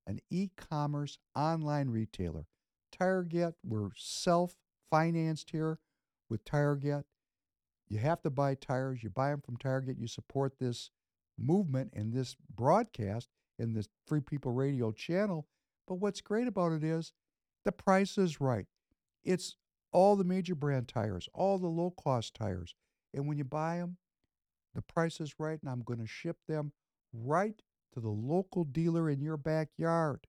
an e-commerce online retailer. Target, we're self-financed here with Target. You have to buy tires. You buy them from Target. You support this movement and this broadcast and this Free People Radio channel. But what's great about it is the price is right. It's all the major brand tires, all the low-cost tires. And when you buy them, the price is right, and I'm going to ship them right to the local dealer in your backyard.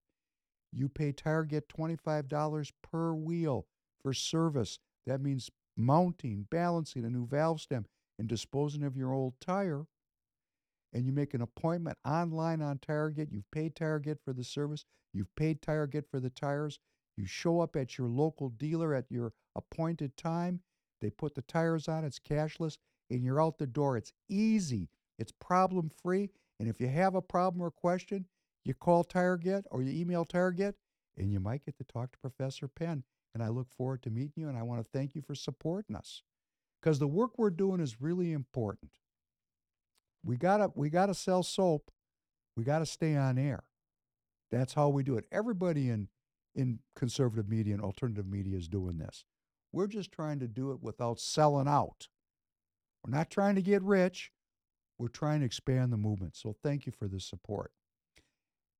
You pay Target $25 per wheel for service. That means mounting, balancing a new valve stem, and disposing of your old tire. And you make an appointment online on Target. You've paid Target for the service. You've paid Target for the tires. You show up at your local dealer at your appointed time. They put the tires on. It's cashless, and you're out the door. It's easy. It's problem-free. And if you have a problem or question, you call Target or you email Target, and you might get to talk to Professor Penn. And I look forward to meeting you, and I want to thank you for supporting us, because the work we're doing is really important. We gotta sell soap. We gotta stay on air. That's how we do it. Everybody in conservative media and alternative media is doing this. We're just trying to do it without selling out. We're not trying to get rich. We're trying to expand the movement. So thank you for the support.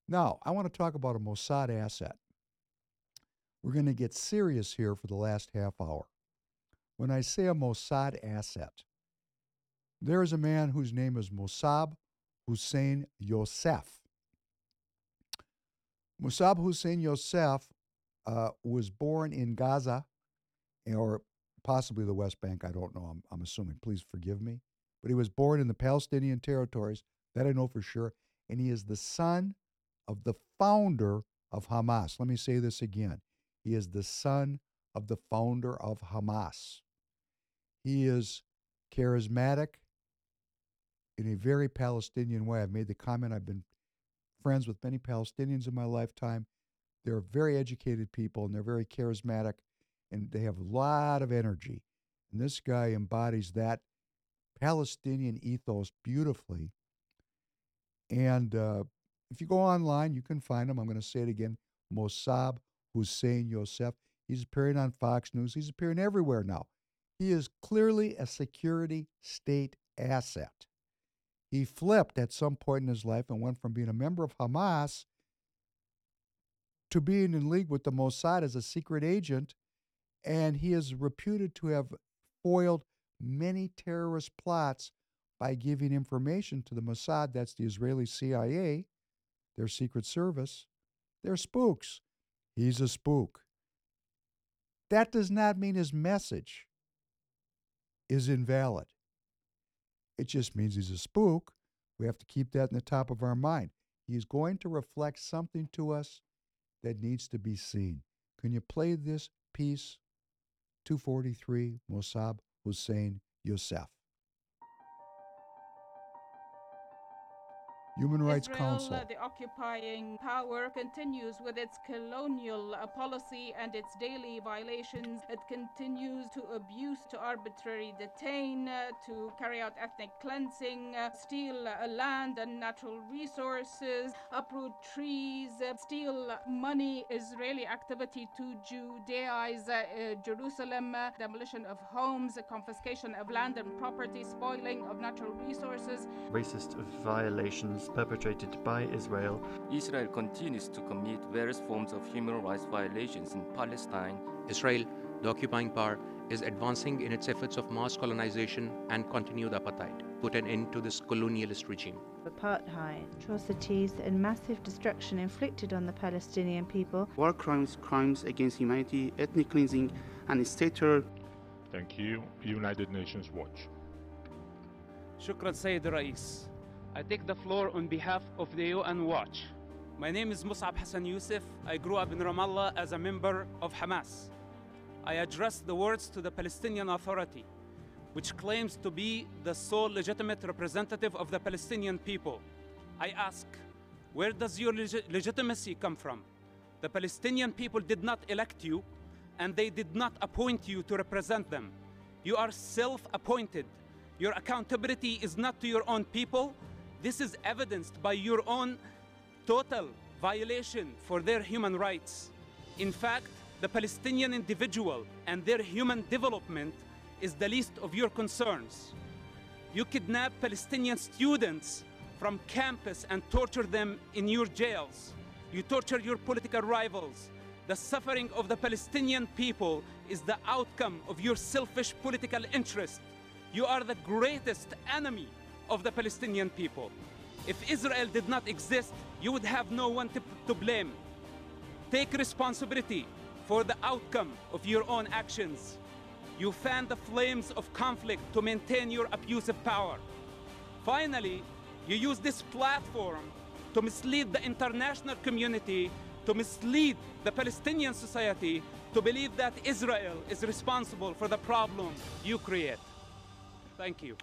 Now, I want to talk about a Mossad asset. We're going to get serious here for the last half hour. When I say a Mossad asset, there is a man whose name is Mossab Hussein Yosef. Mossab Hussein Yosef was born in Gaza, or possibly the West Bank, I don't know, I'm assuming, please forgive me. But he was born in the Palestinian territories, that I know for sure, and he is the son of the founder of Hamas. Let me say this again. He is the son of the founder of Hamas. He is charismatic in a very Palestinian way. I've made the comment, I've been friends with many Palestinians in my lifetime. They're very educated people, and they're very charismatic, and they have a lot of energy. And this guy embodies that Palestinian ethos beautifully. And if you go online, you can find him. I'm going to say it again, Mossab Hussein Yosef. He's appearing on Fox News. He's appearing everywhere now. He is clearly a security state asset. He flipped at some point in his life and went from being a member of Hamas to being in league with the Mossad as a secret agent, and he is reputed to have foiled many terrorist plots by giving information to the Mossad. That's the Israeli CIA, their secret service. They're spooks. He's a spook. That does not mean his message is invalid. It just means he's a spook. We have to keep that in the top of our mind. He's going to reflect something to us that needs to be seen. Can you play this piece? 243, Mossab Hussein Yosef. Human Rights Council. The occupying power continues with its colonial policy and its daily violations. It continues to abuse, to arbitrarily detain, to carry out ethnic cleansing, steal land and natural resources, uproot trees, steal money, Israeli activity to Judaize Jerusalem, demolition of homes, confiscation of land and property, spoiling of natural resources. Racist violations perpetrated by Israel. Israel continues to commit various forms of human rights violations in Palestine. Israel, the occupying power, is advancing in its efforts of mass colonization and continued apartheid. Put an end to this colonialist regime. Apartheid, atrocities and massive destruction inflicted on the Palestinian people. War crimes, crimes against humanity, ethnic cleansing and state terror. Thank you, United Nations Watch. Shukran, Sayyid Rais. I take the floor on behalf of the UN Watch. My name is Mossab Hussein Yosef. I grew up in Ramallah as a member of Hamas. I address the words to the Palestinian Authority, which claims to be the sole legitimate representative of the Palestinian people. I ask, where does your legitimacy come from? The Palestinian people did not elect you, and they did not appoint you to represent them. You are self-appointed. Your accountability is not to your own people. This is evidenced by your own total violation for their human rights. In fact, the Palestinian individual and their human development is the least of your concerns. You kidnap Palestinian students from campus and torture them in your jails. You torture your political rivals. The suffering of the Palestinian people is the outcome of your selfish political interest. You are the greatest enemy of the Palestinian people. If Israel did not exist, you would have no one to blame. Take responsibility for the outcome of your own actions. You fan the flames of conflict to maintain your abusive power. Finally, you use this platform to mislead the international community, to mislead the Palestinian society, to believe that Israel is responsible for the problem you create. Thank you.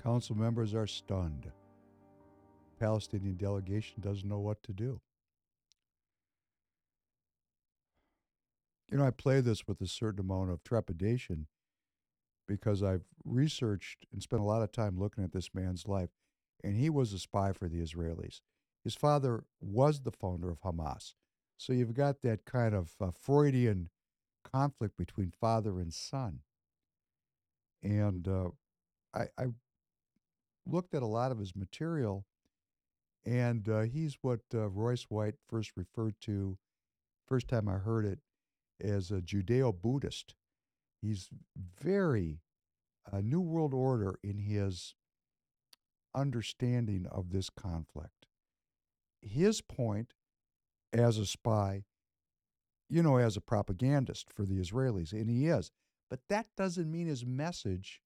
Council members are stunned. Palestinian delegation doesn't know what to do. You know, I play this with a certain amount of trepidation because I've researched and spent a lot of time looking at this man's life, and he was a spy for the Israelis. His father was the founder of Hamas. So you've got that kind of Freudian conflict between father and son. And I looked at a lot of his material, and he's what Royce White first referred to, first time I heard it, as a Judeo-Buddhist. He's very New World Order in his understanding of this conflict. His point as a spy, you know, as a propagandist for the Israelis, and he is, but that doesn't mean his message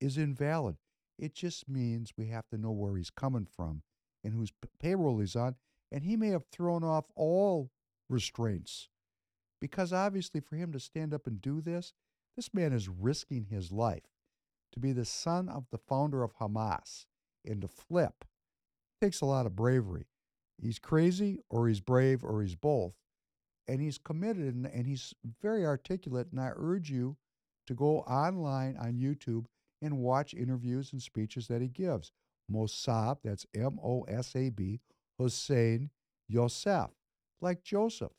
is invalid. It just means we have to know where he's coming from and whose payroll he's on, and he may have thrown off all restraints. Because obviously for him to stand up and do this, this man is risking his life to be the son of the founder of Hamas and to flip. Takes a lot of bravery. He's crazy or he's brave or he's both. And he's committed and he's very articulate. And I urge you to go online on YouTube and watch interviews and speeches that he gives. Mossab, that's M-O-S-A-B, Hussein Yosef, like Joseph.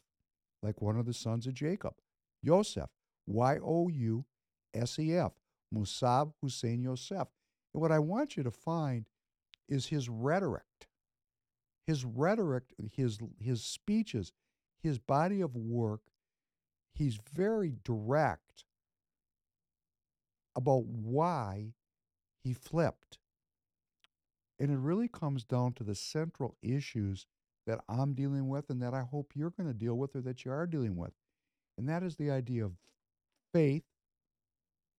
Like one of the sons of Jacob, Yosef, Y-O-U-S-E-F, Mossab Hussein Yosef. And what I want you to find is his rhetoric. His rhetoric, his speeches, his body of work, he's very direct about why he flipped. And it really comes down to the central issues that I'm dealing with and that I hope you're going to deal with or that you are dealing with. And that is the idea of faith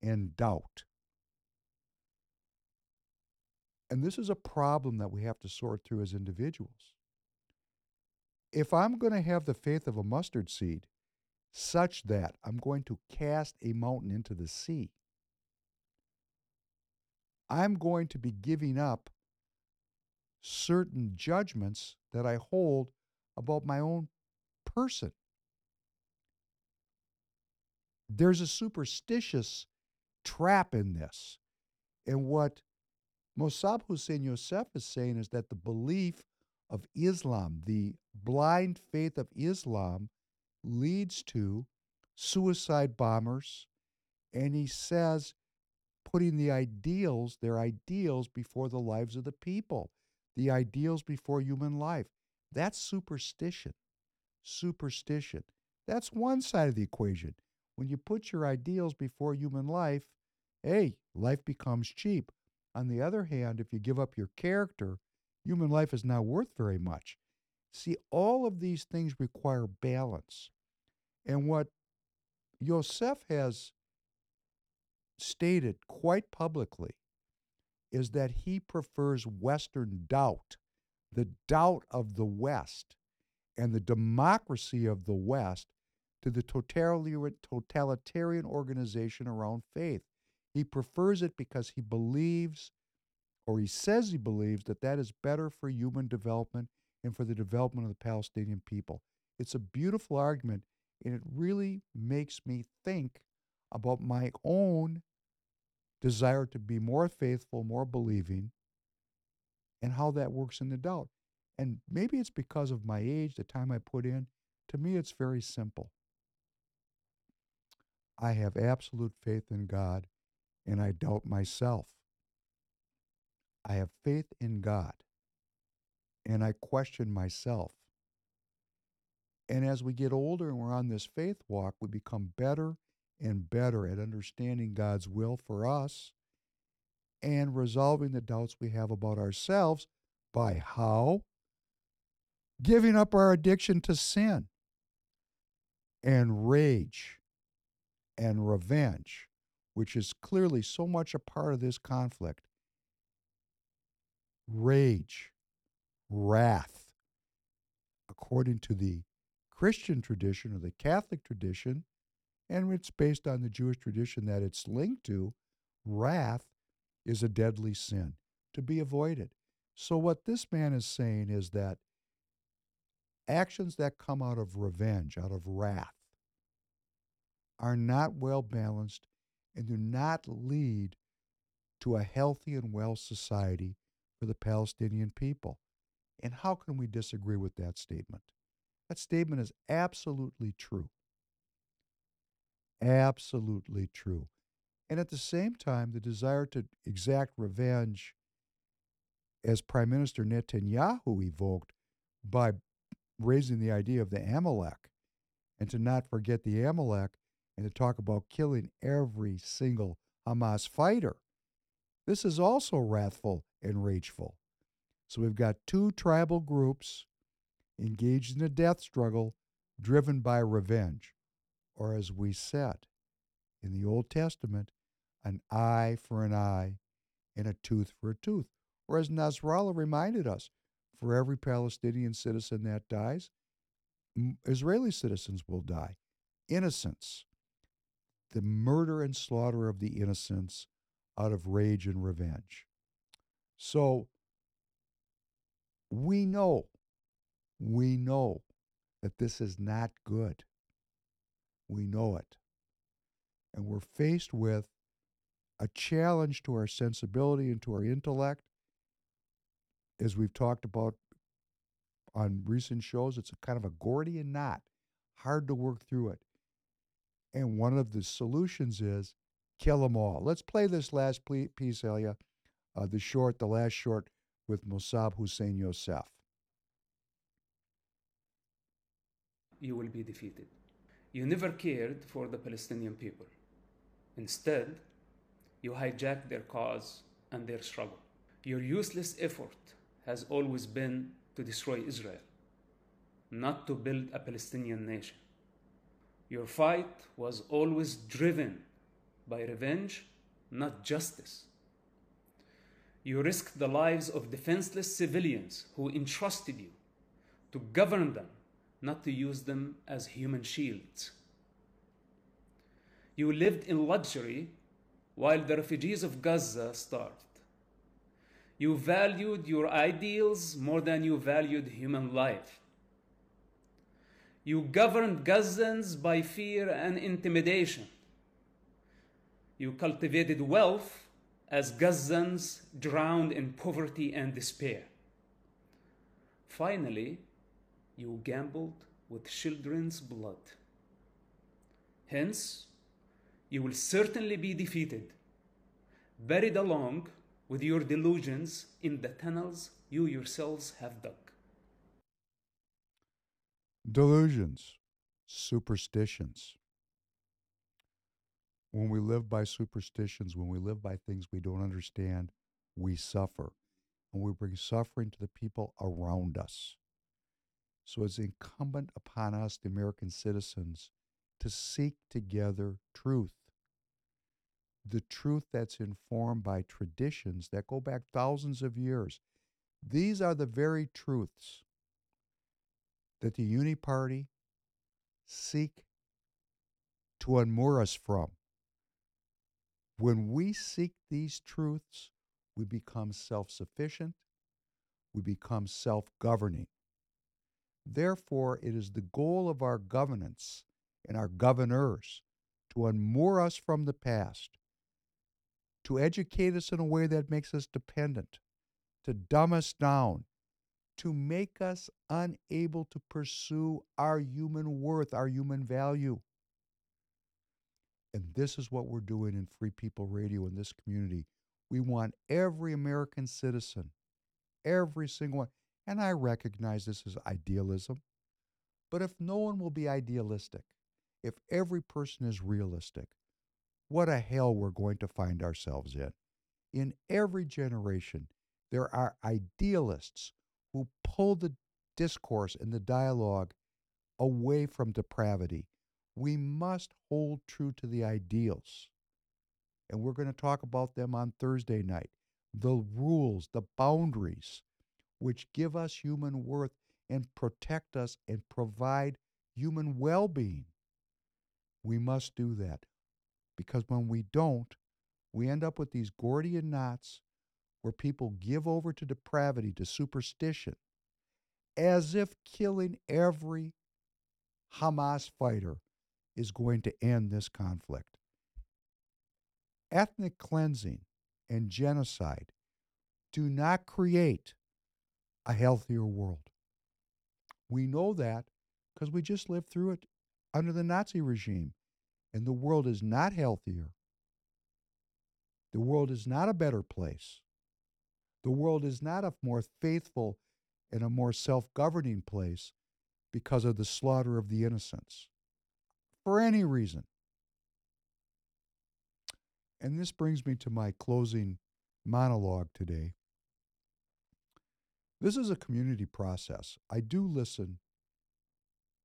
and doubt. And this is a problem that we have to sort through as individuals. If I'm going to have the faith of a mustard seed such that I'm going to cast a mountain into the sea, I'm going to be giving up certain judgments that I hold about my own person. There's a superstitious trap in this. And what Mossab Hussein Yosef is saying is that the belief of Islam, the blind faith of Islam, leads to suicide bombers, and he says putting the ideals, their ideals, before the lives of the people, the ideals before human life. That's superstition. Superstition. That's one side of the equation. When you put your ideals before human life, hey, life becomes cheap. On the other hand, if you give up your character, human life is not worth very much. See, all of these things require balance. And what Yosef has stated quite publicly is that he prefers Western doubt, the doubt of the West and the democracy of the West, to the totalitarian organization around faith. He prefers it because he believes, or he says he believes, that that is better for human development and for the development of the Palestinian people. It's a beautiful argument, and it really makes me think about my own desire to be more faithful, more believing, and how that works in the doubt. And maybe it's because of my age, the time I put in. To me, it's very simple. I have absolute faith in God, and I doubt myself. I have faith in God, and I question myself. And as we get older and we're on this faith walk, we become better and better at understanding God's will for us and resolving the doubts we have about ourselves by how? Giving up our addiction to sin and rage and revenge, which is clearly so much a part of this conflict. Rage, wrath. According to the Christian tradition or the Catholic tradition, and it's based on the Jewish tradition that it's linked to, wrath is a deadly sin to be avoided. So what this man is saying is that actions that come out of revenge, out of wrath, are not well balanced and do not lead to a healthy and well society for the Palestinian people. And how can we disagree with that statement? That statement is absolutely true. Absolutely true. And at the same time, the desire to exact revenge, as Prime Minister Netanyahu evoked by raising the idea of the Amalek, and to not forget the Amalek and to talk about killing every single Hamas fighter. This is also wrathful and rageful. So we've got two tribal groups engaged in a death struggle driven by revenge, or as we said in the Old Testament, an eye for an eye and a tooth for a tooth. Or as Nasrallah reminded us, for every Palestinian citizen that dies, Israeli citizens will die. Innocents. The murder and slaughter of the innocents out of rage and revenge. So we know that this is not good. We know it. And we're faced with a challenge to our sensibility and to our intellect. As we've talked about on recent shows, it's a kind of a Gordian knot, hard to work through it. And one of the solutions is kill them all. Let's play this last piece, Elia, the last short with Mossab Hussein Yosef. You will be defeated. You never cared for the Palestinian people. Instead, you hijacked their cause and their struggle. Your useless effort has always been to destroy Israel, not to build a Palestinian nation. Your fight was always driven by revenge, not justice. You risked the lives of defenseless civilians who entrusted you to govern them, not to use them as human shields. You lived in luxury while the refugees of Gaza starved. You valued your ideals more than you valued human life. You governed Gazans by fear and intimidation. You cultivated wealth as Gazans drowned in poverty and despair. Finally, you gambled with children's blood. Hence, you will certainly be defeated, buried along with your delusions in the tunnels you yourselves have dug. Delusions, superstitions. When we live by superstitions, when we live by things we don't understand, we suffer, and we bring suffering to the people around us. So it's incumbent upon us, the American citizens, to seek together truth. The truth that's informed by traditions that go back thousands of years. These are the very truths that the Uniparty seek to unmoor us from. When we seek these truths, we become self-sufficient, we become self-governing. Therefore, it is the goal of our governance and our governors to unmoor us from the past, to educate us in a way that makes us dependent, to dumb us down, to make us unable to pursue our human worth, our human value. And this is what we're doing in Free People Radio in this community. We want every American citizen, every single one, and I recognize this is idealism, but if no one will be idealistic, if every person is realistic, what a hell we're going to find ourselves in. In every generation, there are idealists who pull the discourse and the dialogue away from depravity. We must hold true to the ideals. And we're going to talk about them on Thursday night. The rules, the boundaries, which give us human worth and protect us and provide human well-being. We must do that. Because when we don't, we end up with these Gordian knots where people give over to depravity, to superstition, as if killing every Hamas fighter is going to end this conflict. Ethnic cleansing and genocide do not create a healthier world. We know that because we just lived through it under the Nazi regime. And the world is not healthier. The world is not a better place. The world is not a more faithful and a more self-governing place because of the slaughter of the innocents, for any reason. And this brings me to my closing monologue today. This is a community process. I do listen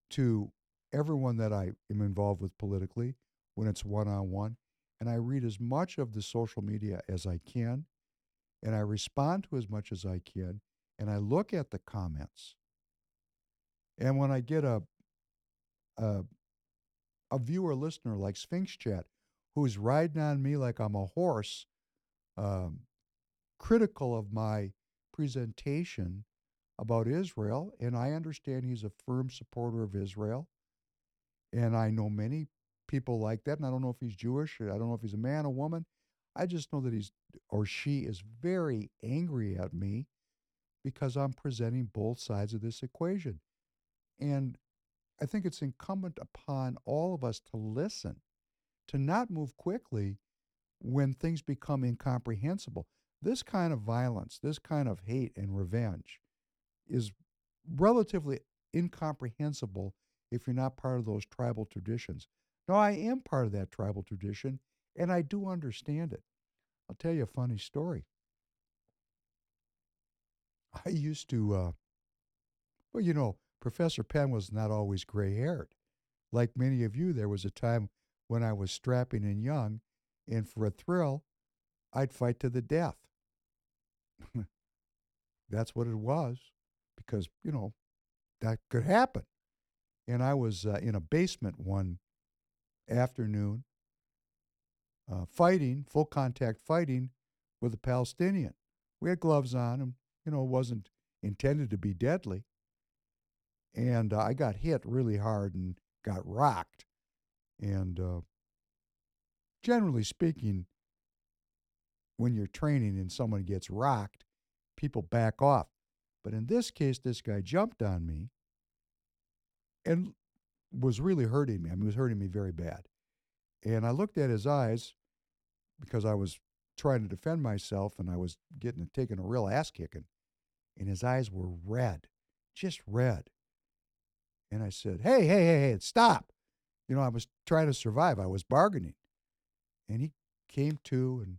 to everyone that I am involved with politically when it's one-on-one, and I read as much of the social media as I can, and I respond to as much as I can, and I look at the comments. And when I get a viewer listener like Sphinx Chat, who's riding on me like I'm a horse, critical of my presentation about Israel, and I understand he's a firm supporter of Israel, and I know many people like that, and I don't know if he's Jewish, or I don't know if he's a man or woman. I just know that he's or she is very angry at me because I'm presenting both sides of this equation. And I think it's incumbent upon all of us to listen, to not move quickly when things become incomprehensible. This kind of violence, this kind of hate and revenge is relatively incomprehensible if you're not part of those tribal traditions. No, I am part of that tribal tradition, and I do understand it. I'll tell you a funny story. I used to, Professor Penn was not always gray-haired. Like many of you, there was a time when I was strapping and young, and for a thrill, I'd fight to the death. That's what it was, because, that could happen. And I was in a basement one afternoon fighting, full contact fighting with a Palestinian. We had gloves on, and, you know, it wasn't intended to be deadly. And I got hit really hard and got rocked. And generally speaking, when you're training and someone gets rocked, people back off. But in this case, this guy jumped on me and was really hurting me. I mean, he was hurting me very bad. And I looked at his eyes because I was trying to defend myself, and I was taking a real ass kicking. And his eyes were red, just red. And I said, hey, stop. You know, I was trying to survive. I was bargaining. And he came to and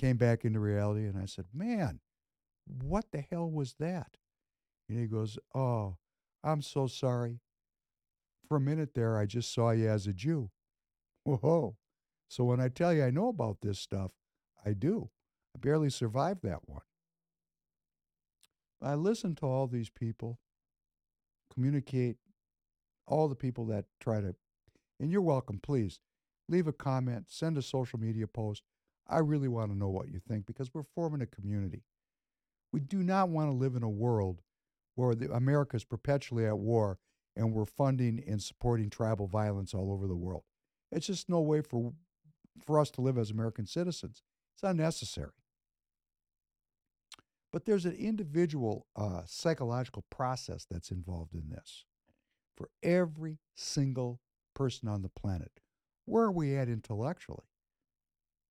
came back into reality. And I said, man, what the hell was that? And he goes, oh, I'm so sorry. For a minute there, I just saw you as a Jew. Whoa. So when I tell you I know about this stuff, I do. I barely survived that one. I listen to all these people communicate, all the people that try to, and you're welcome, please, leave a comment, send a social media post. I really want to know what you think because we're forming a community. We do not want to live in a world where America is perpetually at war and we're funding and supporting tribal violence all over the world. It's just no way for us to live as American citizens. It's unnecessary. But there's an individual psychological process that's involved in this for every single person on the planet. Where are we at intellectually?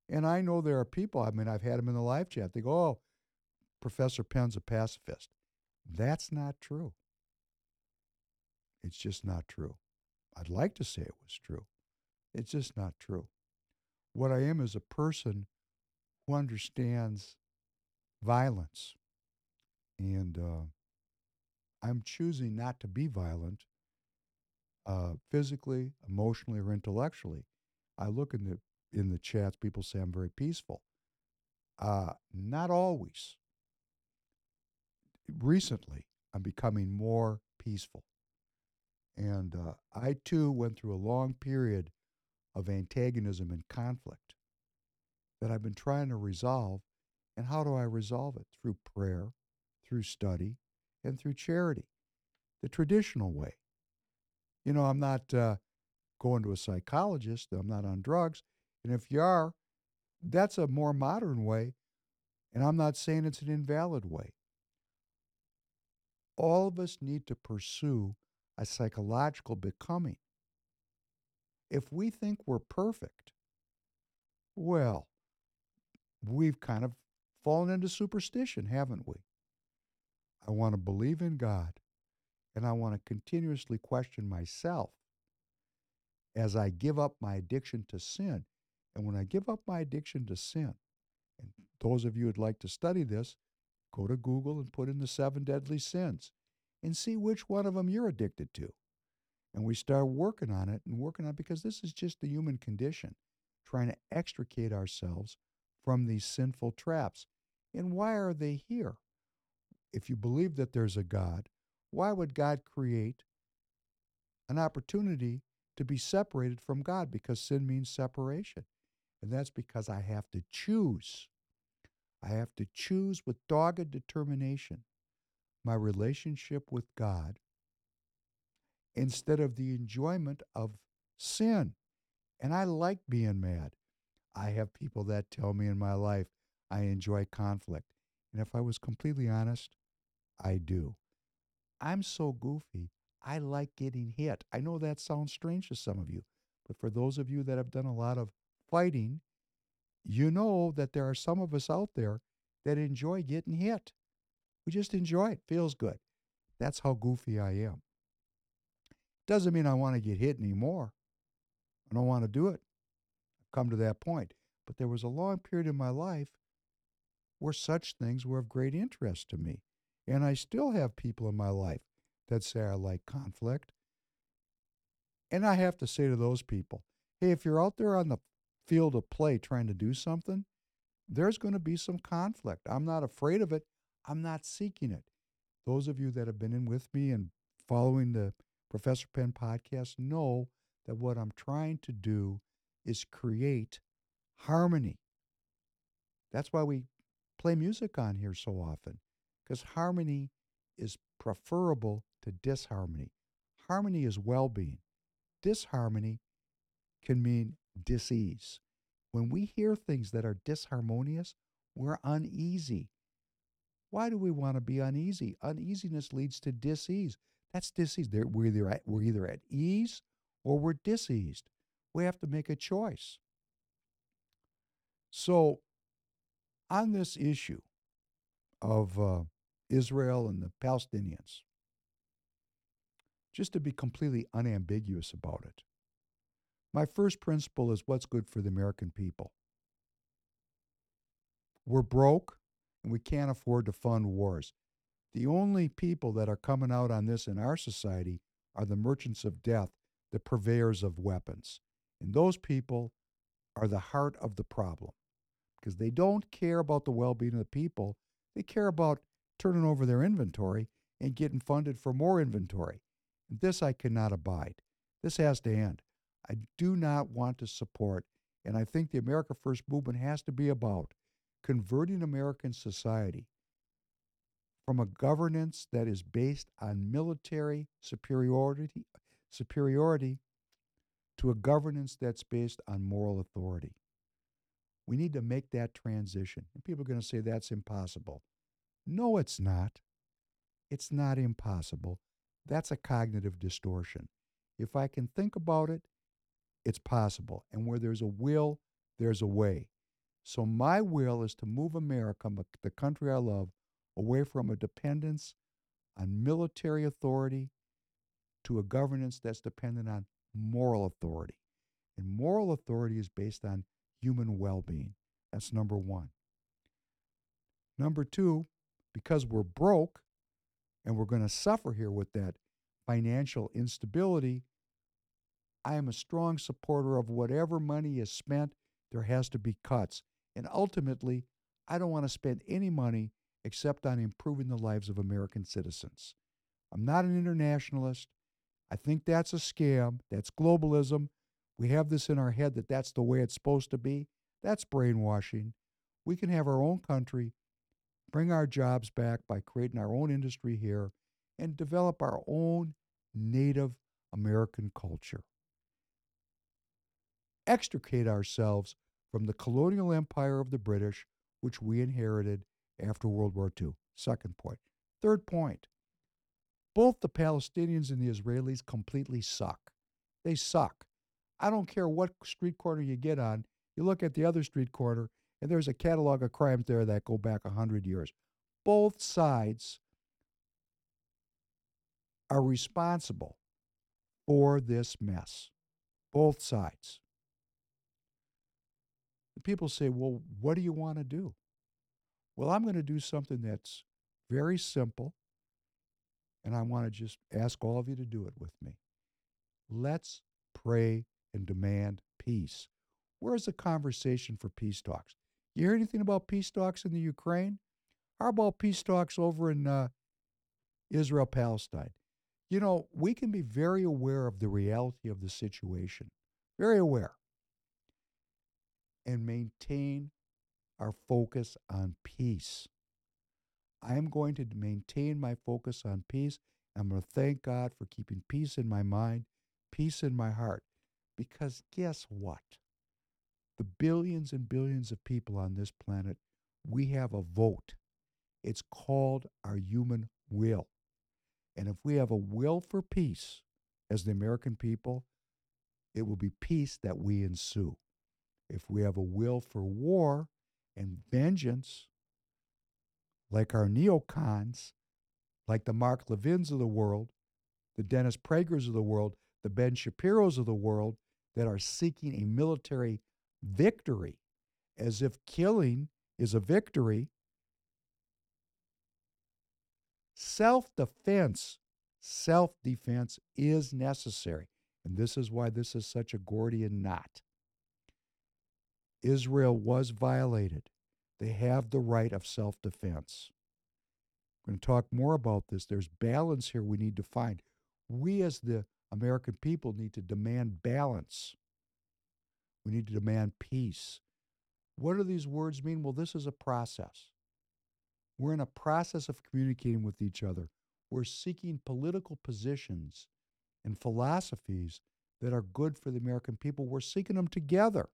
And I know there are people, I mean, I've had them in the live chat. They go, oh, Professor Penn's a pacifist. That's not true. It's just not true. I'd like to say it was true. It's just not true. What I am is a person who understands violence. And I'm choosing not to be violent physically, emotionally, or intellectually. I look in the chats, people say I'm very peaceful. Not always. Recently, I'm becoming more peaceful. And I, too, went through a long period of antagonism and conflict that I've been trying to resolve. And how do I resolve it? Through prayer, through study, and through charity, the traditional way. You know, I'm not going to a psychologist. I'm not on drugs. And if you are, that's a more modern way. And I'm not saying it's an invalid way. All of us need to pursue a psychological becoming. If we think we're perfect, well, we've kind of fallen into superstition, haven't we? I want to believe in God, and I want to continuously question myself as I give up my addiction to sin. And when I give up my addiction to sin, and those of you who'd like to study this, go to Google and put in the 7 deadly sins and see which one of them you're addicted to. And we start working on it and working on it because this is just the human condition, trying to extricate ourselves from these sinful traps. And why are they here? If you believe that there's a God, why would God create an opportunity to be separated from God? Because sin means separation. And that's because I have to choose. I have to choose with dogged determination my relationship with God instead of the enjoyment of sin. And I like being mad. I have people that tell me in my life I enjoy conflict. And if I was completely honest, I do. I'm so goofy, I like getting hit. I know that sounds strange to some of you, but for those of you that have done a lot of fighting, you know that there are some of us out there that enjoy getting hit. We just enjoy it. Feels good. That's how goofy I am. Doesn't mean I want to get hit anymore. I don't want to do it. Come to that point. But there was a long period in my life where such things were of great interest to me. And I still have people in my life that say I like conflict. And I have to say to those people, hey, if you're out there on the field of play trying to do something, there's going to be some conflict. I'm not afraid of it. I'm not seeking it. Those of you that have been in with me and following the Professor Penn podcast know that what I'm trying to do is create harmony. That's why we play music on here so often, because harmony is preferable to disharmony. Harmony is well-being. Disharmony can mean dis-ease. When we hear things that are disharmonious, we're uneasy. Why do we want to be uneasy? Uneasiness leads to dis-ease. That's dis-ease. We're either at ease or we're dis-eased. We have to make a choice. So on this issue of Israel and the Palestinians, just to be completely unambiguous about it, my first principle is what's good for the American people. We're broke, and we can't afford to fund wars. The only people that are coming out on this in our society are the merchants of death, the purveyors of weapons. And those people are the heart of the problem, because they don't care about the well-being of the people. They care about turning over their inventory and getting funded for more inventory. And this I cannot abide. This has to end. I do not want to support, and I think the America First movement has to be about converting American society from a governance that is based on military superiority to a governance that's based on moral authority. We need to make that transition. And people are going to say that's impossible. No, it's not. It's not impossible. That's a cognitive distortion. If I can think about it, it's possible. And where there's a will, there's a way. So my will is to move America, the country I love, away from a dependence on military authority to a governance that's dependent on moral authority. And moral authority is based on human well-being. That's number one. Number two, because we're broke and we're going to suffer here with that financial instability, I am a strong supporter of whatever money is spent, there has to be cuts. And ultimately, I don't want to spend any money except on improving the lives of American citizens. I'm not an internationalist. I think that's a scam. That's globalism. We have this in our head that that's the way it's supposed to be. That's brainwashing. We can have our own country, bring our jobs back by creating our own industry here, and develop our own native American culture. Extricate ourselves from the colonial empire of the British, which we inherited after World War II. Second point. Third point, both the Palestinians and the Israelis completely suck. They suck. I don't care what street corner you get on. You look at the other street corner, and there's a catalog of crimes there that go back 100 years. Both sides are responsible for this mess. Both sides. People say, well, what do you want to do? Well, I'm going to do something that's very simple, and I want to just ask all of you to do it with me. Let's pray and demand peace. Where's the conversation for peace talks? You hear anything about peace talks in the Ukraine? How about peace talks over in Israel, Palestine? You know, we can be very aware of the reality of the situation, very aware, and maintain our focus on peace. I am going to maintain my focus on peace. I'm going to thank God for keeping peace in my mind, peace in my heart. Because guess what? The billions and billions of people on this planet, we have a vote. It's called our human will. And if we have a will for peace as the American people, it will be peace that we ensue. If we have a will for war and vengeance, like our neocons, like the Mark Levins of the world, the Dennis Prager's of the world, the Ben Shapiro's of the world that are seeking a military victory as if killing is a victory, self-defense is necessary. And this is why this is such a Gordian knot. Israel was violated. They have the right of self-defense. We're going to talk more about this. There's balance here we need to find. We as the American people need to demand balance. We need to demand peace. What do these words mean? Well, this is a process. We're in a process of communicating with each other. We're seeking political positions and philosophies that are good for the American people. We're seeking them together.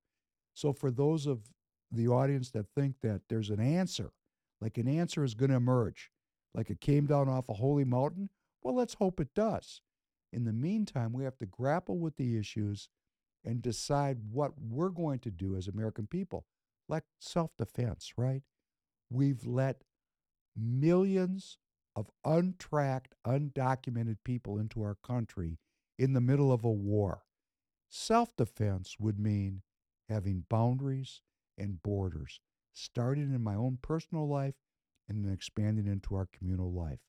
So for those of the audience that think that there's an answer, like an answer is going to emerge, like it came down off a holy mountain, well, let's hope it does. In the meantime, we have to grapple with the issues and decide what we're going to do as American people. Like self-defense, right? We've let millions of untracked, undocumented people into our country in the middle of a war. Self-defense would mean having boundaries and borders, starting in my own personal life and then expanding into our communal life.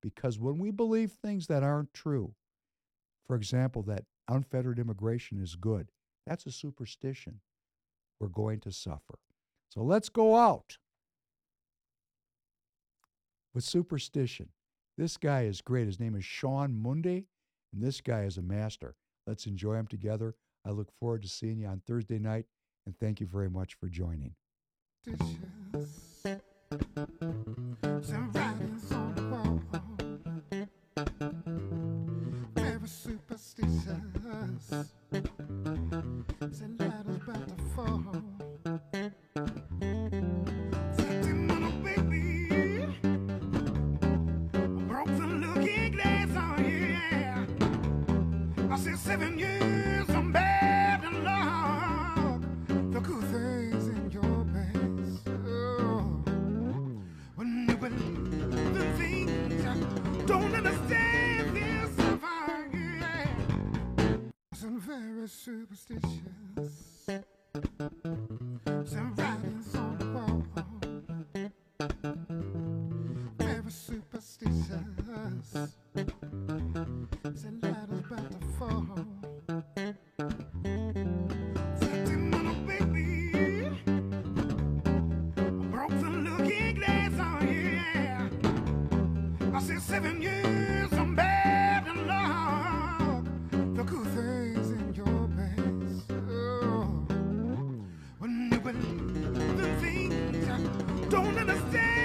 Because when we believe things that aren't true, for example, that unfettered immigration is good, that's a superstition. We're going to suffer. So let's go out with superstition. This guy is great. His name is Sean Munday, and this guy is a master. Let's enjoy him together. I look forward to seeing you on Thursday night, and thank you very much for joining. Superstitious, the light is about to fall. Sitting on a baby, broke the looking glass on, yeah. I said 7 years, I'm bad and long. The good things in your past. Oh, when you believe the things you don't understand. Very superstitious. Some writings on the wall. Very superstitious. The light is about to fall. Sitting on a baby, broke the looking glass on, yeah. I said 7 years, I'm bad and long. The good thing. Don't understand.